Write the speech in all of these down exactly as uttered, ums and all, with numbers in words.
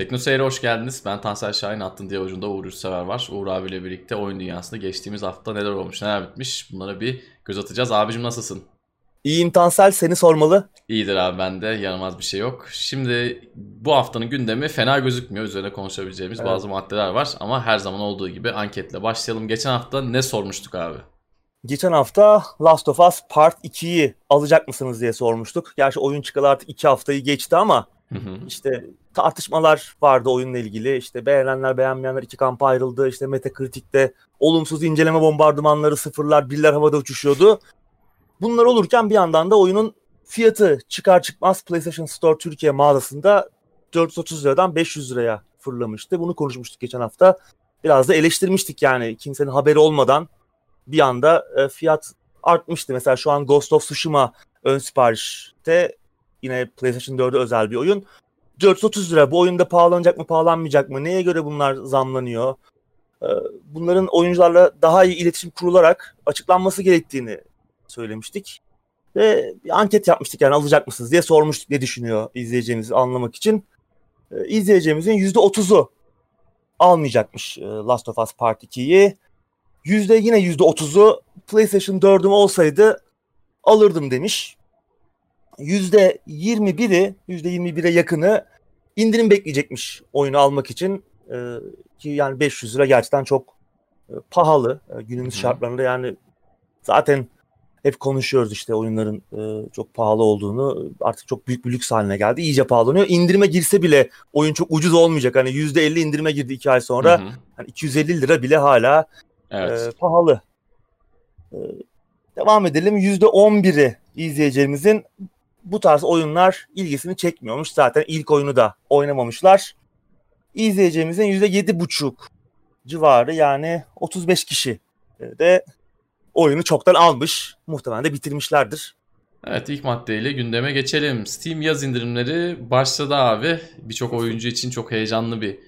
Teknoseyir'e hoş geldiniz. Ben Tansel Şahin, attın diye ucunda Uğur Yüzüsever var. Uğur abiyle birlikte oyun dünyasında geçtiğimiz hafta neler olmuş, neler bitmiş bunlara bir göz atacağız. Abicim nasılsın? İyiyim Tansel, seni sormalı. İyidir abi, ben de yanılmaz bir şey yok. Şimdi bu haftanın gündemi fena gözükmüyor. Üzerine konuşabileceğimiz evet. bazı maddeler var ama her zaman olduğu gibi anketle başlayalım. Geçen hafta ne sormuştuk abi? Geçen hafta Last of Us Part ikiyi alacak mısınız diye sormuştuk. Gerçi oyun çıkalı artık iki haftayı geçti ama hı hı. işte tartışmalar vardı oyunla ilgili. İşte beğenenler beğenmeyenler iki kampa ayrıldı. İşte Metacritic'te olumsuz inceleme bombardımanları, sıfırlar, birler havada uçuşuyordu. Bunlar olurken bir yandan da oyunun fiyatı çıkar çıkmaz PlayStation Store Türkiye mağazasında dört yüz otuz liradan beş yüz liraya fırlamıştı. Bunu konuşmuştuk geçen hafta. Biraz da eleştirmiştik yani, kimsenin haberi olmadan bir anda fiyat artmıştı. Mesela şu an Ghost of Tsushima ön siparişte, yine PlayStation dörde özel bir oyun. dört yüz otuz lira, bu oyunda pahalanacak mı pahalanmayacak mı? Neye göre bunlar zamlanıyor? Bunların oyuncularla daha iyi iletişim kurularak açıklanması gerektiğini söylemiştik. Ve bir anket yapmıştık yani, alacak mısınız diye sormuştuk ne düşünüyor izleyeceğimizi anlamak için. Ee, izleyeceğimizin yüzde otuzu almayacakmış ee, Last of Us Part ikiyi. Yüzde yine yüzde otuzu PlayStation dördüm olsaydı alırdım demiş. yüzde yirmi biri, yüzde yirmi bire yakını indirim bekleyecekmiş oyunu almak için. Ee, ki yani beş yüz lira gerçekten çok e, pahalı e, günümüz şartlarında. Yani zaten hep konuşuyoruz işte oyunların e, çok pahalı olduğunu. Artık çok büyük bir lüks haline geldi. İyice pahalanıyor. İndirime girse bile oyun çok ucuz olmayacak. Hani yüzde elli indirime girdi iki ay sonra. Hı hı. Yani iki yüz elli lira bile hala evet. e, pahalı. E, devam edelim. yüzde on biri izleyeceğimizin bu tarz oyunlar ilgisini çekmiyormuş. Zaten ilk oyunu da oynamamışlar. İzleyeceğimizin yüzde yedi buçuk civarı, yani otuz beş kişi de oyunu çoktan almış. Muhtemelen de bitirmişlerdir. Evet, ilk maddeyle gündeme geçelim. Steam yaz indirimleri başladı abi. Birçok oyuncu için çok heyecanlı bir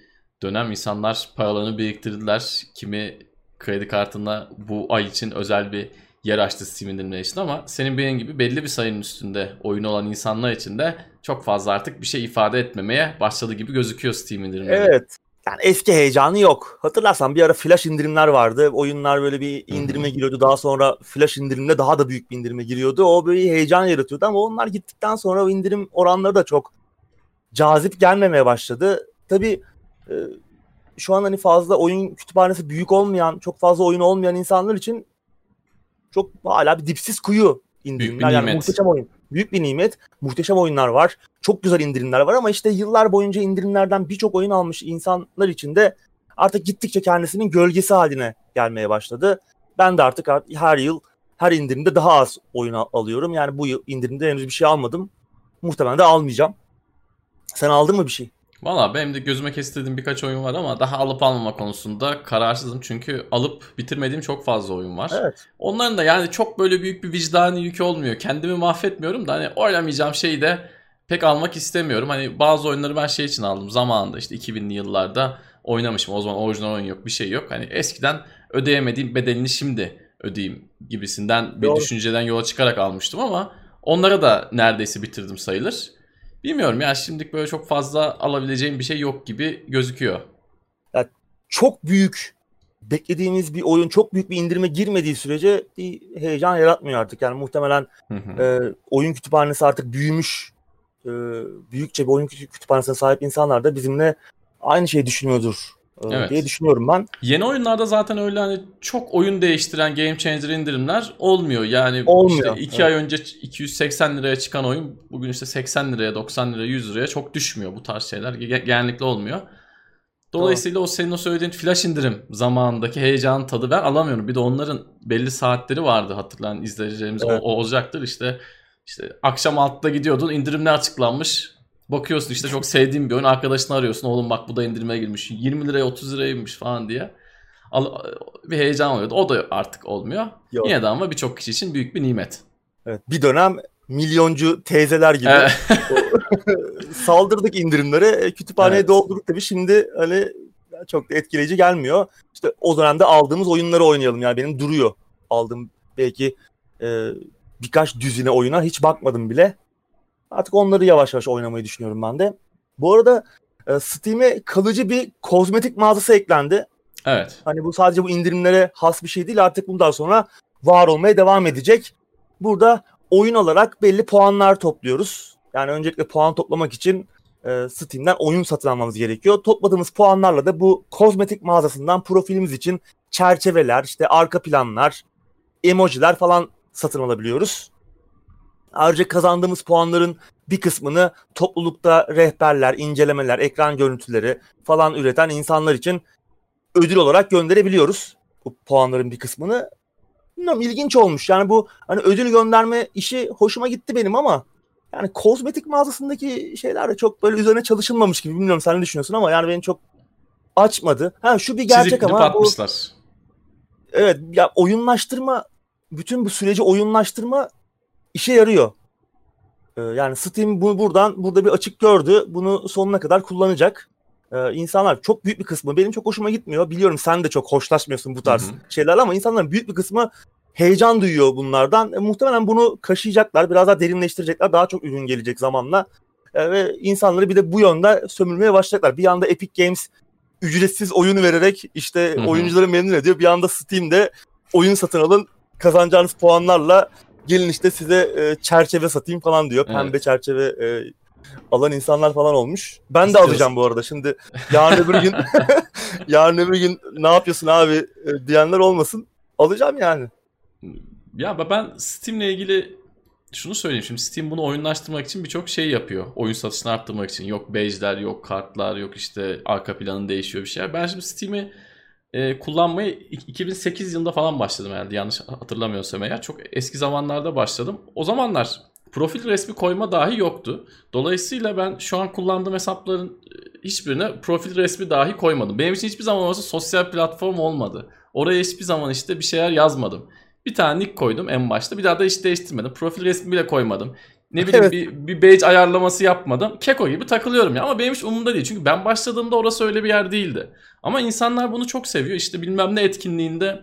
dönem. İnsanlar paralarını biriktirdiler. Kimi kredi kartına bu ay için özel bir yer açtı Steam indirimleri için, ama senin benim gibi belli bir sayının üstünde oyun olan insanlar için de çok fazla artık bir şey ifade etmemeye başladı gibi gözüküyor Steam indirimleri. Evet. Yani eski heyecanı yok. Hatırlarsan bir ara flash indirimler vardı. Oyunlar böyle bir indirime giriyordu. Daha sonra flash indirimle daha da büyük bir indirime giriyordu. O böyle heyecan yaratıyordu ama onlar gittikten sonra o indirim oranları da çok cazip gelmemeye başladı. Tabii e, şu an hani fazla oyun kütüphanesi büyük olmayan, çok fazla oyun olmayan insanlar için çok hala bir dipsiz kuyu indirimler. Yani muhteşem oyun. Büyük bir nimet. Muhteşem oyunlar var. Çok güzel indirimler var ama işte yıllar boyunca indirimlerden birçok oyun almış insanlar için de artık gittikçe kendisinin gölgesi haline gelmeye başladı. Ben de artık her yıl her indirimde daha az oyun alıyorum. Yani bu yıl indirimde henüz bir şey almadım. Muhtemelen de almayacağım. Sen aldın mı bir şey? Valla benim de gözüme kestirdiğim birkaç oyun var ama daha alıp almama konusunda kararsızım. Çünkü alıp bitirmediğim çok fazla oyun var. Evet. Onların da yani çok böyle büyük bir vicdani yükü olmuyor. Kendimi mahvetmiyorum da hani oynamayacağım şeyi de pek almak istemiyorum. Hani bazı oyunları ben şey için aldım. Zamanında işte iki binli yıllarda oynamışım. O zaman orijinal oyun yok, bir şey yok. Hani eskiden ödeyemediğim bedelini şimdi ödeyeyim gibisinden bir Doğru. düşünceden yola çıkarak almıştım ama onlara da neredeyse bitirdim sayılır. Bilmiyorum ya, şimdilik böyle çok fazla alabileceğim bir şey yok gibi gözüküyor. Ya çok büyük beklediğimiz bir oyun, çok büyük bir indirime girmediği sürece bir heyecan yaratmıyor artık. Yani muhtemelen hı hı. E, oyun kütüphanesi artık büyümüş, e, büyükçe bir oyun kütüphanesine sahip insanlar da bizimle aynı şeyi düşünüyordur e, evet. diye düşünüyorum ben. Yeni oyunlarda zaten öyle hani çok oyun değiştiren game changer indirimler olmuyor. Yani olmuyor. İşte iki evet. ay önce iki yüz seksen liraya çıkan oyun bugün işte seksen liraya, doksan liraya, yüz liraya çok düşmüyor. Bu tarz şeyler genellikle olmuyor. Dolayısıyla tamam. o senin o söylediğin flash indirim zamanındaki heyecanın tadı ben alamıyorum. Bir de onların belli saatleri vardı, hatırlayan izleyicilerimiz evet. o, o olacaktır. İşte işte akşam altıda gidiyordun, indirim ne açıklanmış. Bakıyorsun işte çok sevdiğin bir oyun, arkadaşını arıyorsun. Oğlum bak bu da indirime girmiş. yirmi liraya otuz liraymış falan diye. Bir heyecan oluyordu. O da artık olmuyor. Yok. Yine de ama birçok kişi için büyük bir nimet. Evet, bir dönem milyoncu teyzeler gibi evet. saldırdık indirimlere. Kütüphaneye evet. doldurduk tabii. Şimdi hani çok da etkileyici gelmiyor. İşte o dönemde aldığımız oyunları oynayalım. Yani benim duruyor. Aldığım belki e, birkaç düzine oyuna hiç bakmadım bile. Artık onları yavaş yavaş oynamayı düşünüyorum ben de. Bu arada Steam'e kalıcı bir kozmetik mağazası eklendi. Evet. Hani bu sadece bu indirimlere has bir şey değil. Artık bundan sonra var olmaya devam edecek. Burada oyun olarak belli puanlar topluyoruz. Yani öncelikle puan toplamak için e, Steam'den oyun satın almamız gerekiyor. Topladığımız puanlarla da bu kozmetik mağazasından profilimiz için çerçeveler, işte arka planlar, emojiler falan satın alabiliyoruz. Ayrıca kazandığımız puanların bir kısmını toplulukta rehberler, incelemeler, ekran görüntüleri falan üreten insanlar için ödül olarak gönderebiliyoruz. Bu puanların bir kısmını. Bilmiyorum, ilginç olmuş. Yani bu hani ödül gönderme işi hoşuma gitti benim ama yani kozmetik mağazasındaki şeyler de çok böyle üzerine çalışılmamış gibi. Bilmiyorum sen ne düşünüyorsun ama yani beni çok açmadı. Ha şu bir gerçek çizip ama bu... Evet ya, oyunlaştırma, bütün bu süreci oyunlaştırma işe yarıyor. Ee, yani Steam bunu buradan burada bir açık gördü. Bunu sonuna kadar kullanacak. Ee, insanlar çok büyük bir kısmı, benim çok hoşuma gitmiyor. Biliyorum sen de çok hoşlaşmıyorsun bu tarz Hı-hı. şeyler ama insanların büyük bir kısmı heyecan duyuyor bunlardan. E, muhtemelen bunu kaşıyacaklar. Biraz daha derinleştirecekler. Daha çok ürün gelecek zamanla. E, ve insanları bir de bu yönde sömürmeye başlayacaklar. Bir yanda Epic Games ücretsiz oyunu vererek işte Hı-hı. oyuncuları memnun ediyor. Bir yanda Steam'de oyun satın alın, kazanacağınız puanlarla gelin işte size e, çerçeve satayım falan diyor. Pembe evet. çerçeve e, alan insanlar falan olmuş. Ben İstiyorsun. de alacağım bu arada. Şimdi yarın öbür gün yarın öbür gün ne yapıyorsun abi e, diyenler olmasın. Alacağım yani. Ya ben Steam'le ilgili şunu söyleyeyim. Şimdi Steam bunu oyunlaştırmak için birçok şey yapıyor. Oyun satışını arttırmak için. Yok badge'ler, yok kartlar, yok işte arka planı değişiyor bir şeyler. Ben şimdi Steam'i E, kullanmayı iki bin sekiz yılında falan başladım herhalde, yanlış hatırlamıyorsam eğer. Çok eski zamanlarda başladım. O zamanlar profil resmi koyma dahi yoktu. Dolayısıyla ben şu an kullandığım hesapların hiçbirine profil resmi dahi koymadım. Benim için hiçbir zaman olsa sosyal platform olmadı. Oraya hiçbir zaman işte bir şeyler yazmadım. Bir tane nick koydum en başta. Bir daha da hiç değiştirmedim. Profil resmi bile koymadım. Ne bileyim evet. bir, bir badge ayarlaması yapmadım. Keko gibi takılıyorum ya. Ama benim hiç umurumda değil. Çünkü ben başladığımda orası öyle bir yer değildi. Ama insanlar bunu çok seviyor. İşte bilmem ne etkinliğinde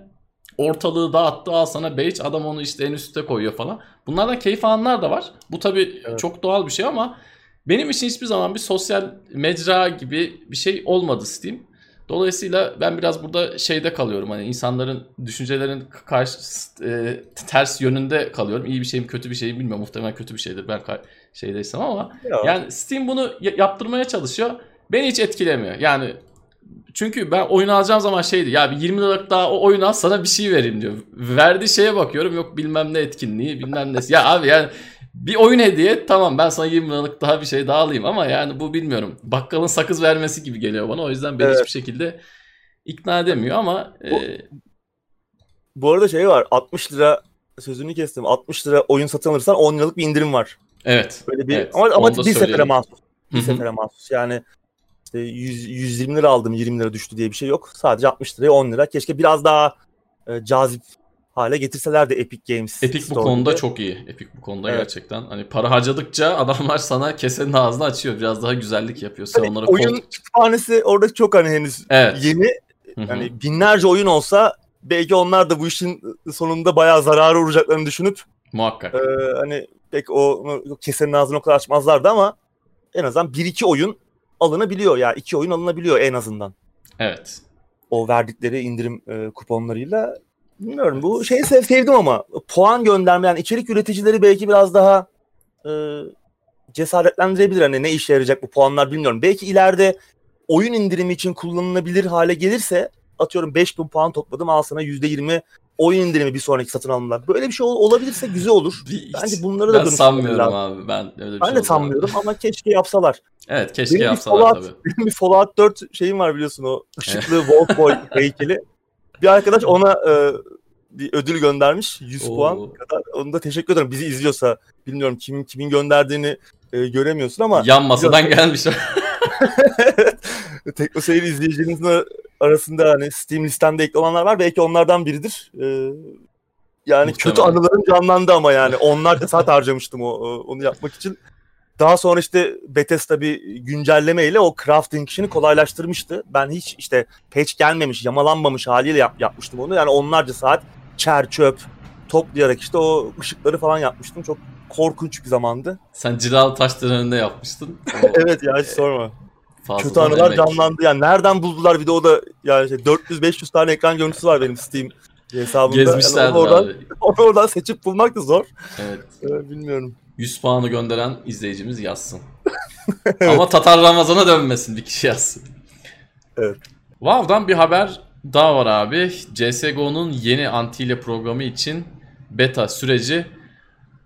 ortalığı dağıttı. Al sana badge. Adam onu işte en üstte koyuyor falan. Bunlardan keyif alanlar da var. Bu tabii evet. çok doğal bir şey ama benim için hiçbir zaman bir sosyal mecra gibi bir şey olmadı Steam. Dolayısıyla ben biraz burada şeyde kalıyorum. Hani insanların düşüncelerin karşı e, ters yönünde kalıyorum. İyi bir şey mi kötü bir şey mi bilmiyorum. Muhtemelen kötü bir şeydir. Ben şeydeysem ama ya. Yani Steam bunu yaptırmaya çalışıyor. Beni hiç etkilemiyor. Yani çünkü ben oyun alacağım zaman şeydi. Ya bir yirmi liralık daha o oyun al sana bir şey vereyim diyor. Verdiği şeye bakıyorum. Yok bilmem ne etkinliği, bilmem nesi. Ya abi yani bir oyun hediye et, tamam ben sana yirmi liralık daha bir şey daha alayım ama yani bu bilmiyorum. Bakkalın sakız vermesi gibi geliyor bana. O yüzden beni evet. hiçbir şekilde ikna edemiyor ama... Bu, e... bu arada şey var, altmış lira sözünü kestim. altmış lira oyun satın alırsan on liralık bir indirim var. Evet. Böyle bir, evet. Ama, ama bir söyleyeyim. sefere mahsus. Bir Hı-hı. sefere mahsus yani işte yüz, yüz yirmi lira aldım yirmi lira düştü diye bir şey yok. Sadece altmış liraya on lira. Keşke biraz daha e, cazip hale getirseler de Epic Games Epic Store'da. Bu konuda çok iyi. Epic bu konuda evet. gerçekten. Hani para harcadıkça adamlar sana kesenin ağzını açıyor. Biraz daha güzellik yapıyorsa hani onlara... Oyun kont- kütüphanesi orada çok hani henüz evet. yeni. Yani binlerce oyun olsa belki onlar da bu işin sonunda bayağı zarara uğrayacaklarını düşünüp muhakkak. E, hani pek o kesenin ağzını o kadar açmazlardı ama en azından bir iki oyun alınabiliyor. Ya yani iki oyun alınabiliyor en azından. Evet. O verdikleri indirim e, kuponlarıyla. Bilmiyorum, bu şeyi sev, sevdim ama puan göndermeyen yani içerik üreticileri belki biraz daha e, cesaretlendirebilir. Hani ne işe yarayacak bu puanlar bilmiyorum. Belki ileride oyun indirimi için kullanılabilir hale gelirse, atıyorum beş bin puan topladım al sana yüzde yirmi oyun indirimi bir sonraki satın alımlar. Böyle bir şey olabilirse güzel olur. Hiç, Bence bunları da ben sanmıyorum lazım. abi. Ben, öyle bir ben şey de sanmıyorum ama keşke yapsalar. Evet keşke benim yapsalar Fallout, tabii. Benim bir Fallout dört şeyim var biliyorsun, o ışıklı Wolf Boy heykeli. Bir arkadaş ona e, bir ödül göndermiş. yüz puan kadar. Onu da teşekkür ederim. Bizi izliyorsa bilmiyorum kimin kimin gönderdiğini e, göremiyorsun ama. Yan masadan biliyorsun. Gelmiş. Teknoseyir izleyicilerimizin arasında hani Steam listemde ekli olanlar var. Belki onlardan biridir. E, yani Muhtemelen. Kötü anılarım canlandı ama yani. Onlarca saat harcamıştım o, onu yapmak için. Daha sonra işte Bethesda bir güncellemeyle o crafting işini kolaylaştırmıştı. Ben hiç işte patch gelmemiş, yamalanmamış haliyle yap, yapmıştım onu. Yani onlarca saat çer çöp toplayarak işte o ışıkları falan yapmıştım. Çok korkunç bir zamandı. Sen cilalı taşların önünde yapmıştın. Evet ya hiç sorma. Fazla kötü anılar canlandı. Yani nereden buldular bir de o da yani işte dört yüz beş yüz tane ekran görüntüsü var benim Steam hesabımda. Gezmişlerdir yani oradan, abi. Oradan seçip bulmak da zor. Evet. Ee, bilmiyorum. yüz puanı gönderen izleyicimiz yazsın. Evet. Ama Tatar Ramazan'a dönmesin, bir kişi yazsın. Evet. Valve'dan bir haber daha var abi. C S G O'nun yeni Antille programı için beta süreci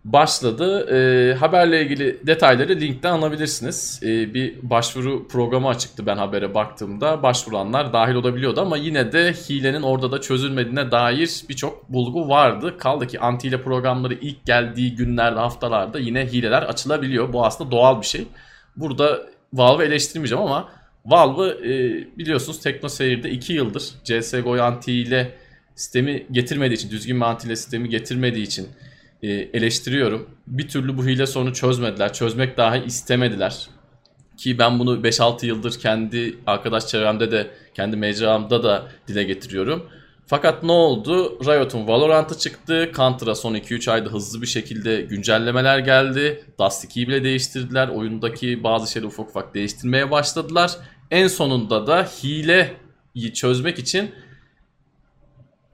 başladı. E, haberle ilgili detayları linkten alabilirsiniz. E, bir başvuru programı açıktı, ben habere baktığımda. Başvuranlar dahil olabiliyordu ama yine de hilenin orada da çözülmediğine dair birçok bulgu vardı. Kaldı ki antihile programları ilk geldiği günlerde, haftalarda yine hileler açılabiliyor. Bu aslında doğal bir şey. Burada Valve'ı eleştirmeyeceğim ama Valve'ı e, biliyorsunuz Teknoseyir'de iki yıldır C S G O'ya antihile sistemi getirmediği için, düzgün bir antihile sistemi getirmediği için eleştiriyorum. Bir türlü bu hile sorunu çözmediler. Çözmek dahi istemediler. Ki ben bunu beş altı yıldır kendi arkadaş çevremde de, kendi mecramda da dile getiriyorum. Fakat ne oldu? Riot'un Valorant'ı çıktı. Counter'a son iki üç ayda hızlı bir şekilde güncellemeler geldi. Dust ikiyi bile değiştirdiler. Oyundaki bazı şeyleri ufak ufak değiştirmeye başladılar. En sonunda da hileyi çözmek için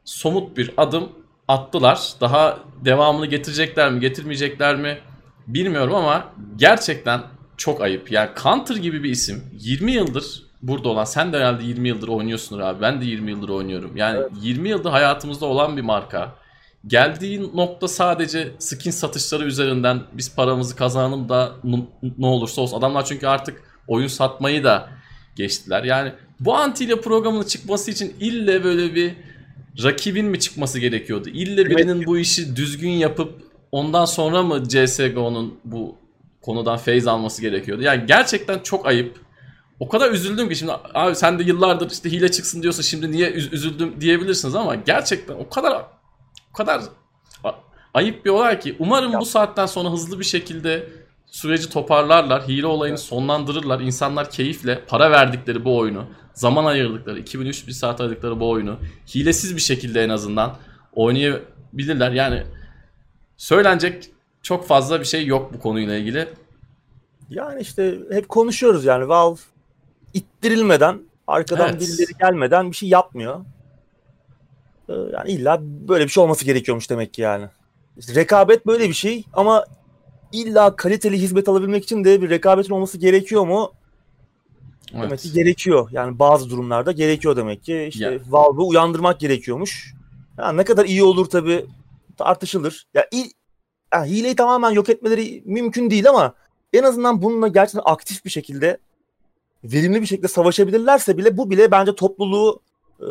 somut bir adım attılar. Daha devamını getirecekler mi, getirmeyecekler mi bilmiyorum ama gerçekten çok ayıp. Yani Counter gibi bir isim yirmi yıldır burada olan, sen de herhalde yirmi yıldır oynuyorsun abi, ben de yirmi yıldır oynuyorum. Yani evet. yirmi yıldır hayatımızda olan bir marka. Geldiği nokta sadece skin satışları üzerinden biz paramızı kazanalım da ne olursa olsun. Adamlar çünkü artık oyun satmayı da geçtiler. Yani bu anti-ile programının çıkması için ille böyle bir rakibin mi çıkması gerekiyordu? İlle birinin bu işi düzgün yapıp ondan sonra mı C S G O'nun bu konudan feyz alması gerekiyordu? Yani gerçekten çok ayıp. O kadar üzüldüm ki şimdi abi, sen de yıllardır işte hile çıksın diyorsa şimdi niye üzüldüm diyebilirsiniz ama gerçekten o kadar o kadar ayıp bir olay ki umarım ya. Bu saatten sonra hızlı bir şekilde süreci toparlarlar, hile olayını sonlandırırlar. İnsanlar keyifle para verdikleri bu oyunu, zaman ayırdıkları, iki bin üç bin saat ayırdıkları bu oyunu hilesiz bir şekilde en azından oynayabilirler. Yani söylenecek çok fazla bir şey yok bu konuyla ilgili. Yani işte hep konuşuyoruz yani Valve ittirilmeden, arkadan evet. birileri gelmeden bir şey yapmıyor. Yani illa böyle bir şey olması gerekiyormuş demek ki yani. İşte rekabet böyle bir şey ama İlla kaliteli hizmet alabilmek için de bir rekabetin olması gerekiyor mu? Evet. Demek ki gerekiyor. Yani bazı durumlarda gerekiyor demek ki. İşte yani. Valve'ı uyandırmak gerekiyormuş. Yani ne kadar iyi olur tabii tartışılır. Ya yani yani hileyi tamamen yok etmeleri mümkün değil ama en azından bununla gerçekten aktif bir şekilde, verimli bir şekilde savaşabilirlerse bile bu bile bence topluluğu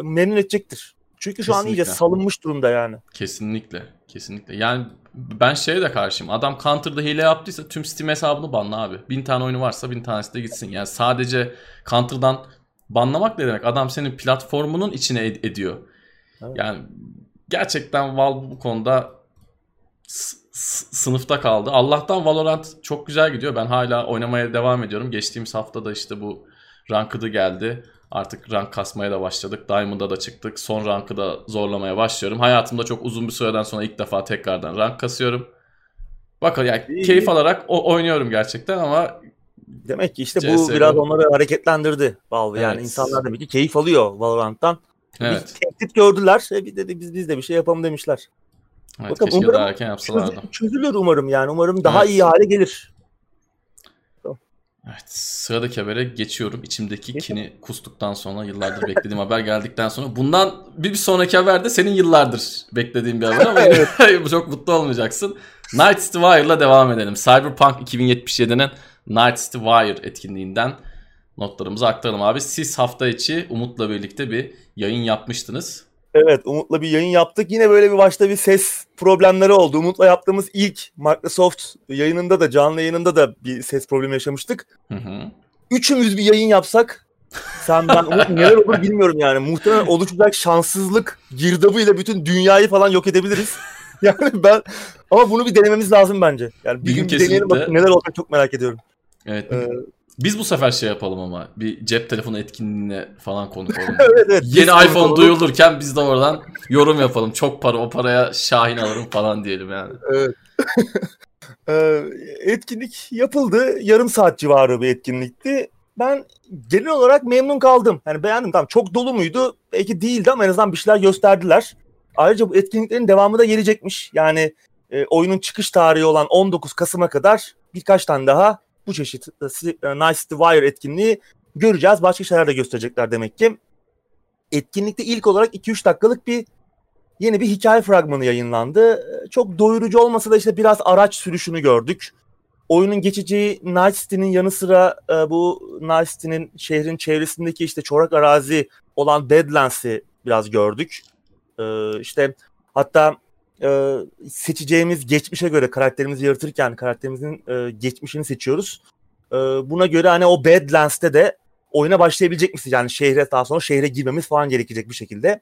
memnun edecektir. Çünkü şu kesinlikle. An iyice salınmış durumda yani. Kesinlikle. Kesinlikle. Yani ben şeye de karşıyım. Adam Counter'da hile yaptıysa tüm Steam hesabını banla abi. Bin tane oyunu varsa bin tanesi de gitsin. Yani sadece Counter'dan banlamak ne demek? Adam senin platformunun içine ed- ediyor. Evet. Yani gerçekten Valve bu konuda s- s- sınıfta kaldı. Allah'tan Valorant çok güzel gidiyor. Ben hala oynamaya devam ediyorum. Geçtiğimiz haftada işte bu Ranked'ı geldi. Artık rank kasmaya da başladık. Diamond'a da çıktık. Son rankı da zorlamaya başlıyorum. Hayatımda çok uzun bir süreden sonra ilk defa tekrardan rank kasıyorum. Bakın yani keyif alarak o oynuyorum gerçekten ama demek ki işte bu C S G O biraz onları hareketlendirdi Valve. Yani evet. insanlar demek ki keyif alıyor Valorant'tan. Evet. Bir tehdit gördüler. Bir dedi biz biz de bir şey yapalım demişler. Evet, bakın keşke daha erken yapsalardı. Çözülür, çözülür umarım yani. Umarım daha evet. iyi hale gelir. Evet, sıradaki habere geçiyorum. İçimdeki kini kustuktan sonra yıllardır beklediğim haber geldikten sonra bundan bir sonraki haber de senin yıllardır beklediğin bir haber ama evet. çok mutlu olmayacaksın. Night City Wire'la devam edelim. Cyberpunk iki bin yetmiş yedi'nin Night City Wire etkinliğinden notlarımızı aktaralım abi. Siz hafta içi Umut'la birlikte bir yayın yapmıştınız. Evet, Umut'la bir yayın yaptık. Yine böyle bir başta bir ses problemleri oldu. Umut'la yaptığımız ilk Microsoft yayınında da, canlı yayınında da bir ses problemi yaşamıştık. Hı hı. Üçümüz bir yayın yapsak, sen ben Umut neler olur bilmiyorum yani. Muhtemelen oluşacak şanssızlık girdabıyla bütün dünyayı falan yok edebiliriz. Yani ben ama bunu bir denememiz lazım bence. Yani bir Benim gün bir kesinlikle... deneyelim, bakın neler olacak, çok merak ediyorum. Evet. Ee, Biz bu sefer şey yapalım ama bir cep telefonu etkinliğine falan konuk olalım. Evet, evet, yeni iPhone olalım. Duyulurken biz de oradan yorum yapalım. Çok para, o paraya Şahin alırım falan diyelim yani. Evet. Etkinlik yapıldı. Yarım saat civarı bir etkinlikti. ben genel olarak memnun kaldım. Yani beğendim. Tamam, çok dolu muydu? Belki değildi ama en azından bir şeyler gösterdiler. Ayrıca bu etkinliklerin devamı da gelecekmiş. Yani e, oyunun çıkış tarihi olan on dokuz Kasım'a kadar birkaç tane daha bu çeşit e, Night City Wire etkinliği göreceğiz. Başka şeyler de gösterecekler demek ki. Etkinlikte ilk olarak iki üç dakikalık bir yeni bir hikaye fragmanı yayınlandı. Çok doyurucu olmasa da işte biraz araç sürüşünü gördük. Oyunun geçeceği Night City'nin yanı sıra bu Night City'nin şehrin çevresindeki işte çorak arazi olan Deadlands'i biraz gördük. İşte hatta seçeceğimiz geçmişe göre karakterimizi yaratırken karakterimizin geçmişini seçiyoruz. Buna göre hani o Badlands'te de oyuna başlayabilecek misin? Yani şehre daha sonra şehre girmemiz falan gerekecek bir şekilde.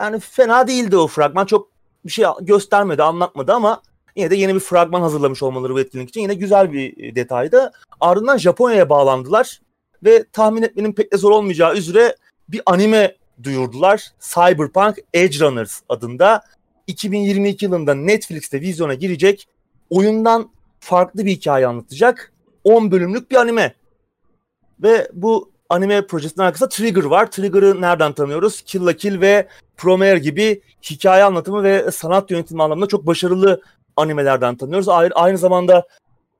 Yani fena değildi o fragman. Çok bir şey göstermedi, anlatmadı ama yine de yeni bir fragman hazırlamış olmaları bu etkinlik için yine güzel bir detaydı. Ardından Japonya'ya bağlandılar ve tahmin etmenin pek de zor olmayacağı üzere bir anime duyurdular. Cyberpunk Edge Runners adında iki bin yirmi iki yılında Netflix'te vizyona girecek, oyundan farklı bir hikaye anlatacak on bölümlük bir anime. Ve bu anime projesinin arkasında Trigger var. Trigger'ı nereden tanıyoruz? Kill la Kill ve Promare gibi hikaye anlatımı ve sanat yönetimi anlamında çok başarılı animelerden tanıyoruz. Aynı, aynı zamanda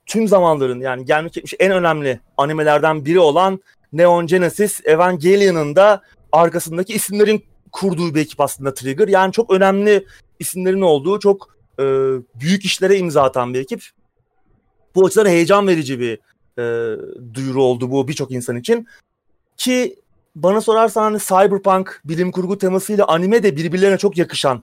tüm zamanların yani gelmiş geçmiş en önemli animelerden biri olan Neon Genesis Evangelion'ın da arkasındaki isimlerin kurduğu bir ekip aslında Trigger. Yani çok önemli isimlerin olduğu, çok e, büyük işlere imza atan bir ekip. Bu açıdan heyecan verici bir e, duyuru oldu bu birçok insan için. Ki bana sorarsan hani cyberpunk, bilim kurgu temasıyla anime de birbirlerine çok yakışan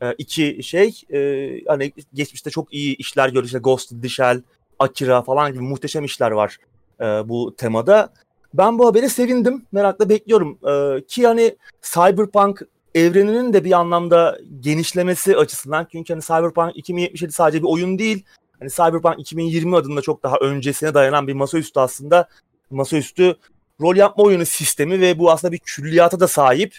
e, iki şey. E, hani geçmişte çok iyi işler gördük. İşte Ghost in the Shell, Akira falan gibi muhteşem işler var e, bu temada. Ben bu haberi sevindim. Merakla bekliyorum. E, ki hani cyberpunk evreninin de bir anlamda genişlemesi açısından. Çünkü hani Cyberpunk iki bin yetmiş yedi sadece bir oyun değil. Hani Cyberpunk iki bin yirmi adında çok daha öncesine dayanan bir masaüstü aslında. Masaüstü rol yapma oyunu sistemi ve bu aslında bir külliyata da sahip.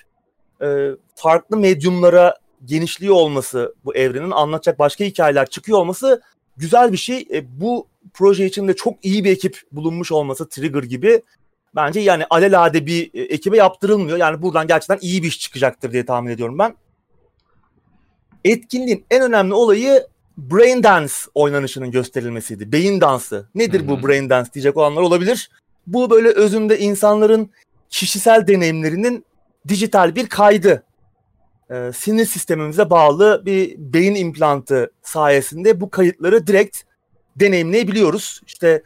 Ee, farklı medyumlara genişliyor olması, bu evrenin anlatacak başka hikayeler çıkıyor olması güzel bir şey. E, bu proje içinde çok iyi bir ekip bulunmuş olması, Trigger gibi, bence yani alelade bir ekibe yaptırılmıyor. Yani buradan gerçekten iyi bir iş çıkacaktır diye tahmin ediyorum ben. Etkinliğin en önemli olayı Brain Dance oynanışının gösterilmesiydi. Beyin dansı. Nedir bu Brain Dance diyecek olanlar olabilir. Bu böyle özünde insanların kişisel deneyimlerinin dijital bir kaydı. Ee, sinir sistemimize bağlı bir beyin implantı sayesinde bu kayıtları direkt deneyimleyebiliyoruz. İşte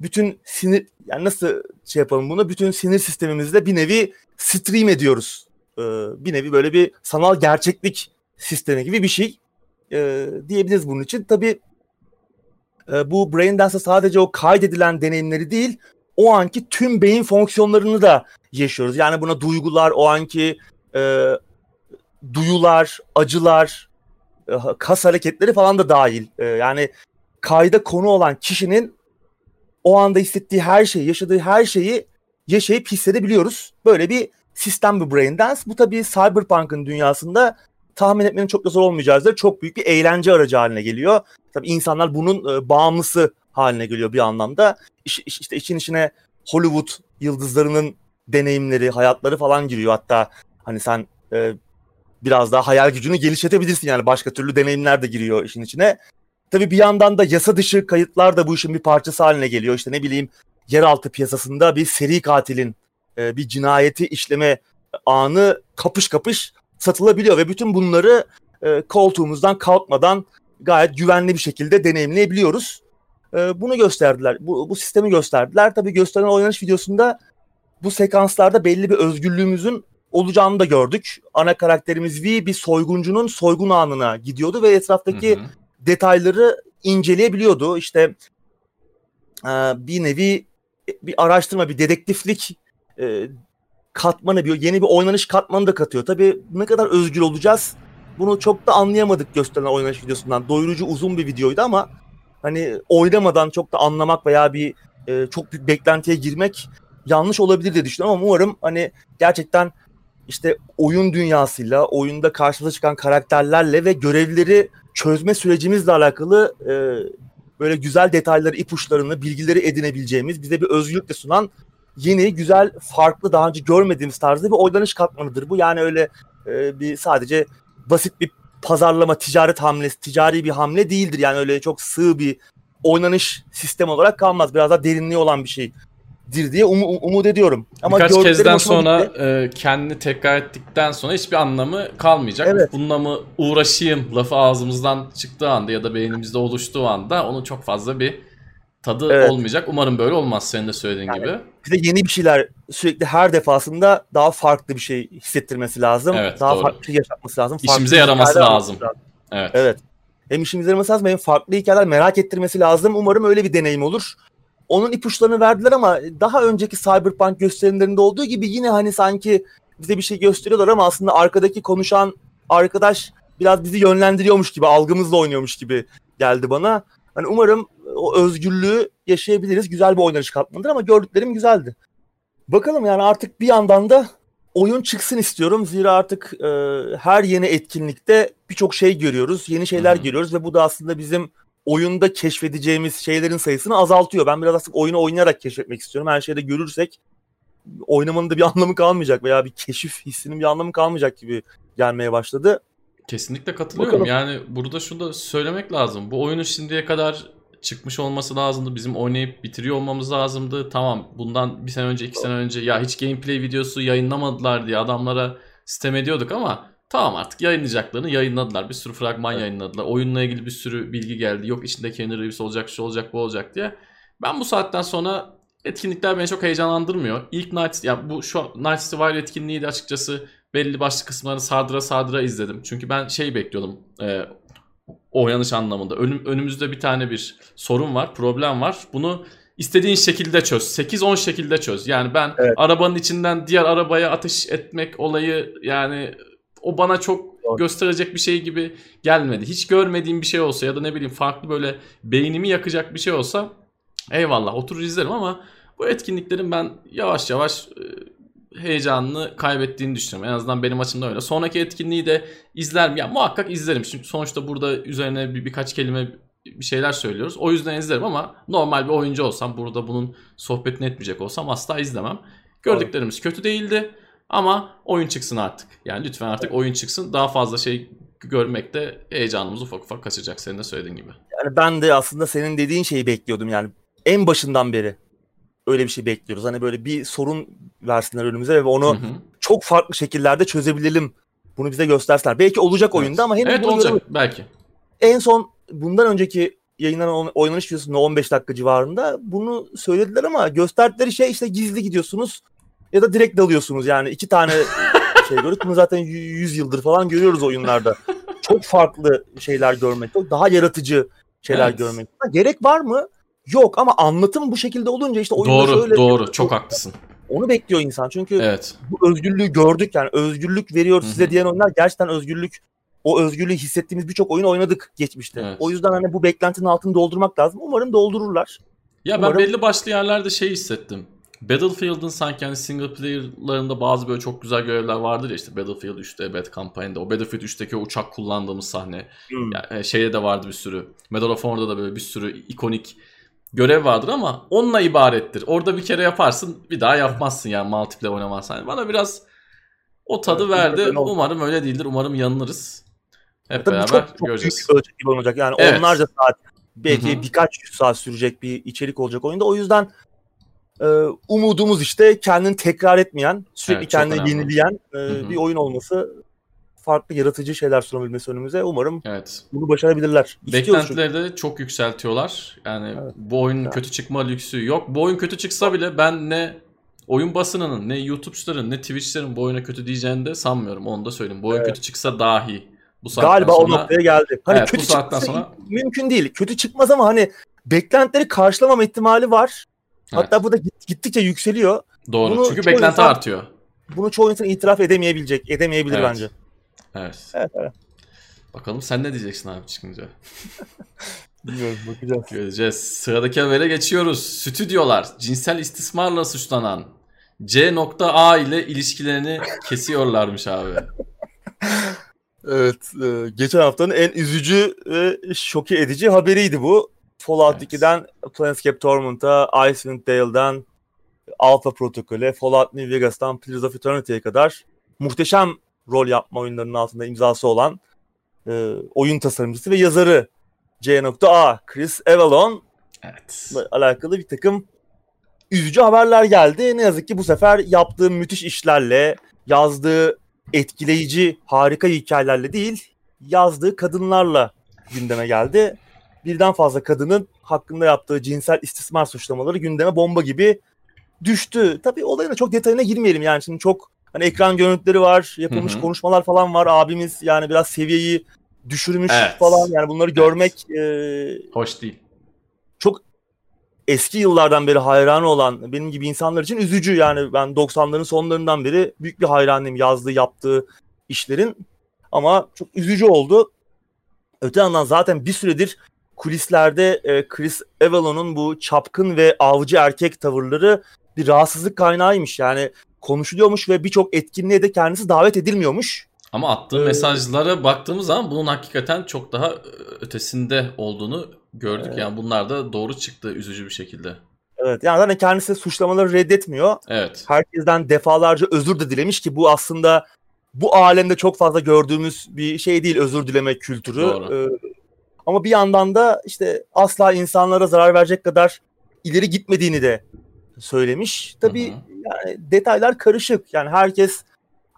bütün sinir, yani nasıl şey yapalım bunu? Bütün sinir sistemimizde bir nevi stream ediyoruz. Ee, bir nevi böyle bir sanal gerçeklik sistemi gibi bir şey ee, diyebiliriz bunun için. Tabii e, bu Brain Dance'da sadece o kaydedilen deneyimleri değil, o anki tüm beyin fonksiyonlarını da yaşıyoruz. Yani buna duygular, o anki e, duyular, acılar, e, kas hareketleri falan da dahil. E, yani kayda konu olan kişinin o anda hissettiği her şeyi, yaşadığı her şeyi yaşayıp hissedebiliyoruz. Böyle bir sistem bu Brain Dance. Bu tabii Cyberpunk'ın dünyasında tahmin etmenin çok da zor olmayacağı üzere çok büyük bir eğlence aracı haline geliyor. Tabii insanlar bunun e, bağımlısı haline geliyor bir anlamda. İş, işte işin içine Hollywood yıldızlarının deneyimleri, hayatları falan giriyor. Hatta hani sen e, biraz daha hayal gücünü geliştirebilirsin. Yani başka türlü deneyimler de giriyor işin içine. Tabii bir yandan da yasa dışı kayıtlar da bu işin bir parçası haline geliyor. İşte ne bileyim, yeraltı piyasasında bir seri katilin e, bir cinayeti işleme anı kapış kapış satılabiliyor. Ve bütün bunları e, koltuğumuzdan kalkmadan gayet güvenli bir şekilde deneyimleyebiliyoruz. Bunu gösterdiler. Bu, bu sistemi gösterdiler. Tabii gösteren oynanış videosunda bu sekanslarda belli bir özgürlüğümüzün olacağını da gördük. Ana karakterimiz V bir soyguncunun soygun anına gidiyordu ve etraftaki hı hı. detayları inceleyebiliyordu. İşte bir nevi bir araştırma, bir dedektiflik katmanı, bir yeni bir oynanış katmanı da katıyor. Tabii ne kadar özgür olacağız bunu çok da anlayamadık gösteren oynanış videosundan. Doyurucu uzun bir videoydu ama hani oynamadan çok da anlamak veya bir e, çok büyük beklentiye girmek yanlış olabilir diye düşünüyorum ama umarım hani gerçekten işte oyun dünyasıyla, oyunda karşımıza çıkan karakterlerle ve görevleri çözme sürecimizle alakalı e, böyle güzel detayları, ipuçlarını, bilgileri edinebileceğimiz, bize bir özgürlük de sunan yeni, güzel, farklı, daha önce görmediğimiz tarzda bir oynanış katmanıdır bu. Yani öyle e, bir sadece basit bir pazarlama, ticaret hamlesi, ticari bir hamle değildir. Yani öyle çok sığ bir oynanış sistemi olarak kalmaz. Biraz daha derinliği olan bir şeydir diye um, um, umut ediyorum. Ama birkaç kezden sonra e, kendini tekrar ettikten sonra hiçbir anlamı kalmayacak. Evet. Bununla mı uğraşayım lafı ağzımızdan çıktığı anda ya da beynimizde oluştuğu anda onun çok fazla bir tadı evet. olmayacak. Umarım böyle olmaz senin de söylediğin yani, gibi. Bize yeni bir şeyler sürekli her defasında daha farklı bir şey hissettirmesi lazım. Evet, daha doğru. farklı bir şey yaşatması lazım. İşimize yaraması lazım. lazım. Evet. evet. Hem işimize yaraması lazım hem farklı hikayeler merak ettirmesi lazım. Umarım öyle bir deneyim olur. Onun ipuçlarını verdiler ama daha önceki Cyberpunk gösterimlerinde olduğu gibi yine hani sanki bize bir şey gösteriyorlar ama aslında arkadaki konuşan arkadaş biraz bizi yönlendiriyormuş gibi, algımızla oynuyormuş gibi geldi bana. Hani umarım o özgürlüğü yaşayabiliriz. Güzel bir oynanış katmanıdır ama gördüklerim güzeldi. Bakalım yani artık bir yandan da oyun çıksın istiyorum. Zira artık e, her yeni etkinlikte birçok şey görüyoruz. Yeni şeyler Hı-hı. görüyoruz ve bu da aslında bizim oyunda keşfedeceğimiz şeylerin sayısını azaltıyor. Ben biraz aslında oyunu oynayarak keşfetmek istiyorum. Her şeyde görürsek oynamanın da bir anlamı kalmayacak veya bir keşif hissinin bir anlamı kalmayacak gibi gelmeye başladı. Kesinlikle katılıyorum. Bakalım. Yani burada şunu da söylemek lazım. Bu oyunun şimdiye kadar çıkmış olması lazımdı. Bizim oynayıp bitiriyor olmamız lazımdı. Tamam, bundan bir sene önce, iki sene önce ya hiç gameplay videosu yayınlamadılar diye adamlara sitem ediyorduk ama tamam, artık yayınlayacaklarını yayınladılar. Bir sürü fragman evet. yayınladılar. Oyunla ilgili bir sürü bilgi geldi. Yok içindeki Henry Cavill olacak, şu olacak, bu olacak diye. Ben bu saatten sonra etkinlikler beni çok heyecanlandırmıyor. İlk Night, ya bu şu Night City Wire etkinliği de açıkçası belli başlı kısımlarını sardıra sardıra izledim. Çünkü ben şey bekliyordum. E, oynanış anlamında. Önüm, önümüzde bir tane bir sorun var, problem var. Bunu istediğin şekilde çöz. sekiz on şekilde çöz. Yani ben evet. arabanın içinden diğer arabaya ateş etmek olayı, yani o bana çok Doğru. gösterecek bir şey gibi gelmedi. Hiç görmediğim bir şey olsa ya da ne bileyim farklı böyle beynimi yakacak bir şey olsa eyvallah, oturur izlerim ama bu etkinliklerin ben yavaş yavaş heyecanını kaybettiğini düşünüyorum. En azından benim açımdan öyle. Sonraki etkinliği de izlerim. Ya muhakkak izlerim. Şimdi sonuçta burada üzerine bir, birkaç kelime bir şeyler söylüyoruz. O yüzden izlerim ama normal bir oyuncu olsam, burada bunun sohbetini etmeyecek olsam asla izlemem. Gördüklerimiz evet. kötü değildi ama oyun çıksın artık. Yani lütfen artık evet. oyun çıksın. Daha fazla şey görmekte heyecanımız ufak ufak kaçacak, senin de söylediğin gibi. Yani ben de aslında senin dediğin şeyi bekliyordum yani. En başından beri öyle bir şey bekliyoruz. Hani böyle bir sorun versinler önümüze ve onu hı hı. çok farklı şekillerde çözebilelim. Bunu bize göstersinler. Belki olacak evet. oyunda ama henüz evet, olacak görelim. Belki. En son bundan önceki yayınlanan oynanış videosunda on beş dakika civarında bunu söylediler ama gösterdikleri şey işte gizli gidiyorsunuz ya da direkt dalıyorsunuz. Yani iki tane şey görüyoruz. Bunu zaten yüz yıldır falan görüyoruz oyunlarda. Çok farklı şeyler görmek, daha yaratıcı şeyler evet. görmek. Gerek var mı? Yok ama anlatım bu şekilde olunca işte oyunda doğru, şöyle... Doğru, doğru. Çok haklısın. Onu bekliyor insan çünkü evet. bu özgürlüğü gördük yani. Özgürlük veriyor size Hı-hı. diyen oyunlar gerçekten özgürlük. O özgürlüğü hissettiğimiz birçok oyun oynadık geçmişte. Evet. O yüzden hani bu beklentinin altını doldurmak lazım. Umarım doldururlar. Ya Umarım... ben belli başlı yerlerde şey hissettim. Battlefield'ın sanki hani single player'larında bazı böyle çok güzel görevler vardır ya, işte Battlefield üçte Bad Campaign'da, o Battlefield üçteki uçak kullandığımız sahne. Hmm. Yani şeyde de vardı bir sürü. Medal of Honor'da da böyle bir sürü ikonik görev vardır ama onunla ibarettir. Orada bir kere yaparsın, bir daha yapmazsın yani, multiplayer oynamazsan. Bana biraz o tadı evet, verdi. Evet, umarım öyle değildir. Umarım yanılırız. Hep Tabii beraber çok, çok göreceğiz. Çok büyük bir olacak. Yani evet. onlarca saat, belki Hı-hı. birkaç yüz saat sürecek bir içerik olacak oyunda. O yüzden e, umudumuz işte kendini tekrar etmeyen, sürekli evet, kendini yenileyen e, bir oyun olması, farklı yaratıcı şeyler sunabilmesi önümüze. Umarım evet. bunu başarabilirler. Beklentileri de çok yükseltiyorlar. Yani evet. bu oyunun evet. kötü çıkma lüksü yok. Bu oyun kötü çıksa bile ben ne oyun basınının, ne YouTube'ların, ne Twitch'lerin bu oyuna kötü diyeceğini de sanmıyorum. Onu da söyleyeyim. Bu oyun evet. kötü çıksa dahi. Bu saatten Galiba sonra... o noktaya geldi. Hani evet, kötü çıkmasa sonra... mümkün değil. Kötü çıkmaz ama hani beklentileri karşılamama ihtimali var. Evet. Hatta bu da gittikçe yükseliyor. Doğru. Bunu çünkü beklenti insan... artıyor. Bunu çoğu insan itiraf edemeyebilecek. Edemeyebilir evet. bence. Evet. Evet, evet. Bakalım sen ne diyeceksin abi çıkınca? Bilmiyorum, bakacağız. Göreceğiz. Sıradaki habere geçiyoruz. Stüdyolar cinsel istismarla suçlanan C A ile ilişkilerini kesiyorlarmış abi. Evet. Geçen haftanın en üzücü ve şoke edici haberiydi bu. Fallout evet. iki'den Planescape Torment'a, Icewind Dale'den Alpha Protocol'e, Fallout New Vegas'tan Pillars of Eternity'ye kadar muhteşem rol yapma oyunlarının altında imzası olan e, oyun tasarımcısı ve yazarı C A Chris Avellone evet. alakalı bir takım üzücü haberler geldi. Ne yazık ki bu sefer yaptığı müthiş işlerle, yazdığı etkileyici, harika hikayelerle değil, yazdığı kadınlarla gündeme geldi. Birden fazla kadının hakkında yaptığı cinsel istismar suçlamaları gündeme bomba gibi düştü. Tabii olayın da çok detayına girmeyelim yani. Şimdi çok hani ekran görüntüleri var, yapılmış hı hı. konuşmalar falan var. Abimiz yani biraz seviyeyi düşürmüş evet. falan. Yani bunları evet. görmek... E, hoş değil. Çok eski yıllardan beri hayranı olan benim gibi insanlar için üzücü. Yani ben doksanların sonlarından beri büyük bir hayranıyım yazdığı, yaptığı işlerin. Ama çok üzücü oldu. Öte yandan zaten bir süredir kulislerde e, Chris Avalon'un bu çapkın ve avcı erkek tavırları bir rahatsızlık kaynağıymış. Yani konuşuluyormuş ve birçok etkinliğe de kendisi davet edilmiyormuş. Ama attığı ee, mesajlara baktığımız zaman bunun hakikaten çok daha ötesinde olduğunu gördük. Evet. Yani bunlar da doğru çıktı üzücü bir şekilde. Evet, yani zaten kendisi suçlamaları reddetmiyor. Evet. Herkesten defalarca özür de dilemiş ki bu aslında bu alemde çok fazla gördüğümüz bir şey değil, özür dileme kültürü. Doğru. Ee, Ama bir yandan da işte asla insanlara zarar verecek kadar ileri gitmediğini de söylemiş. Tabii hı hı. yani detaylar karışık. Yani herkes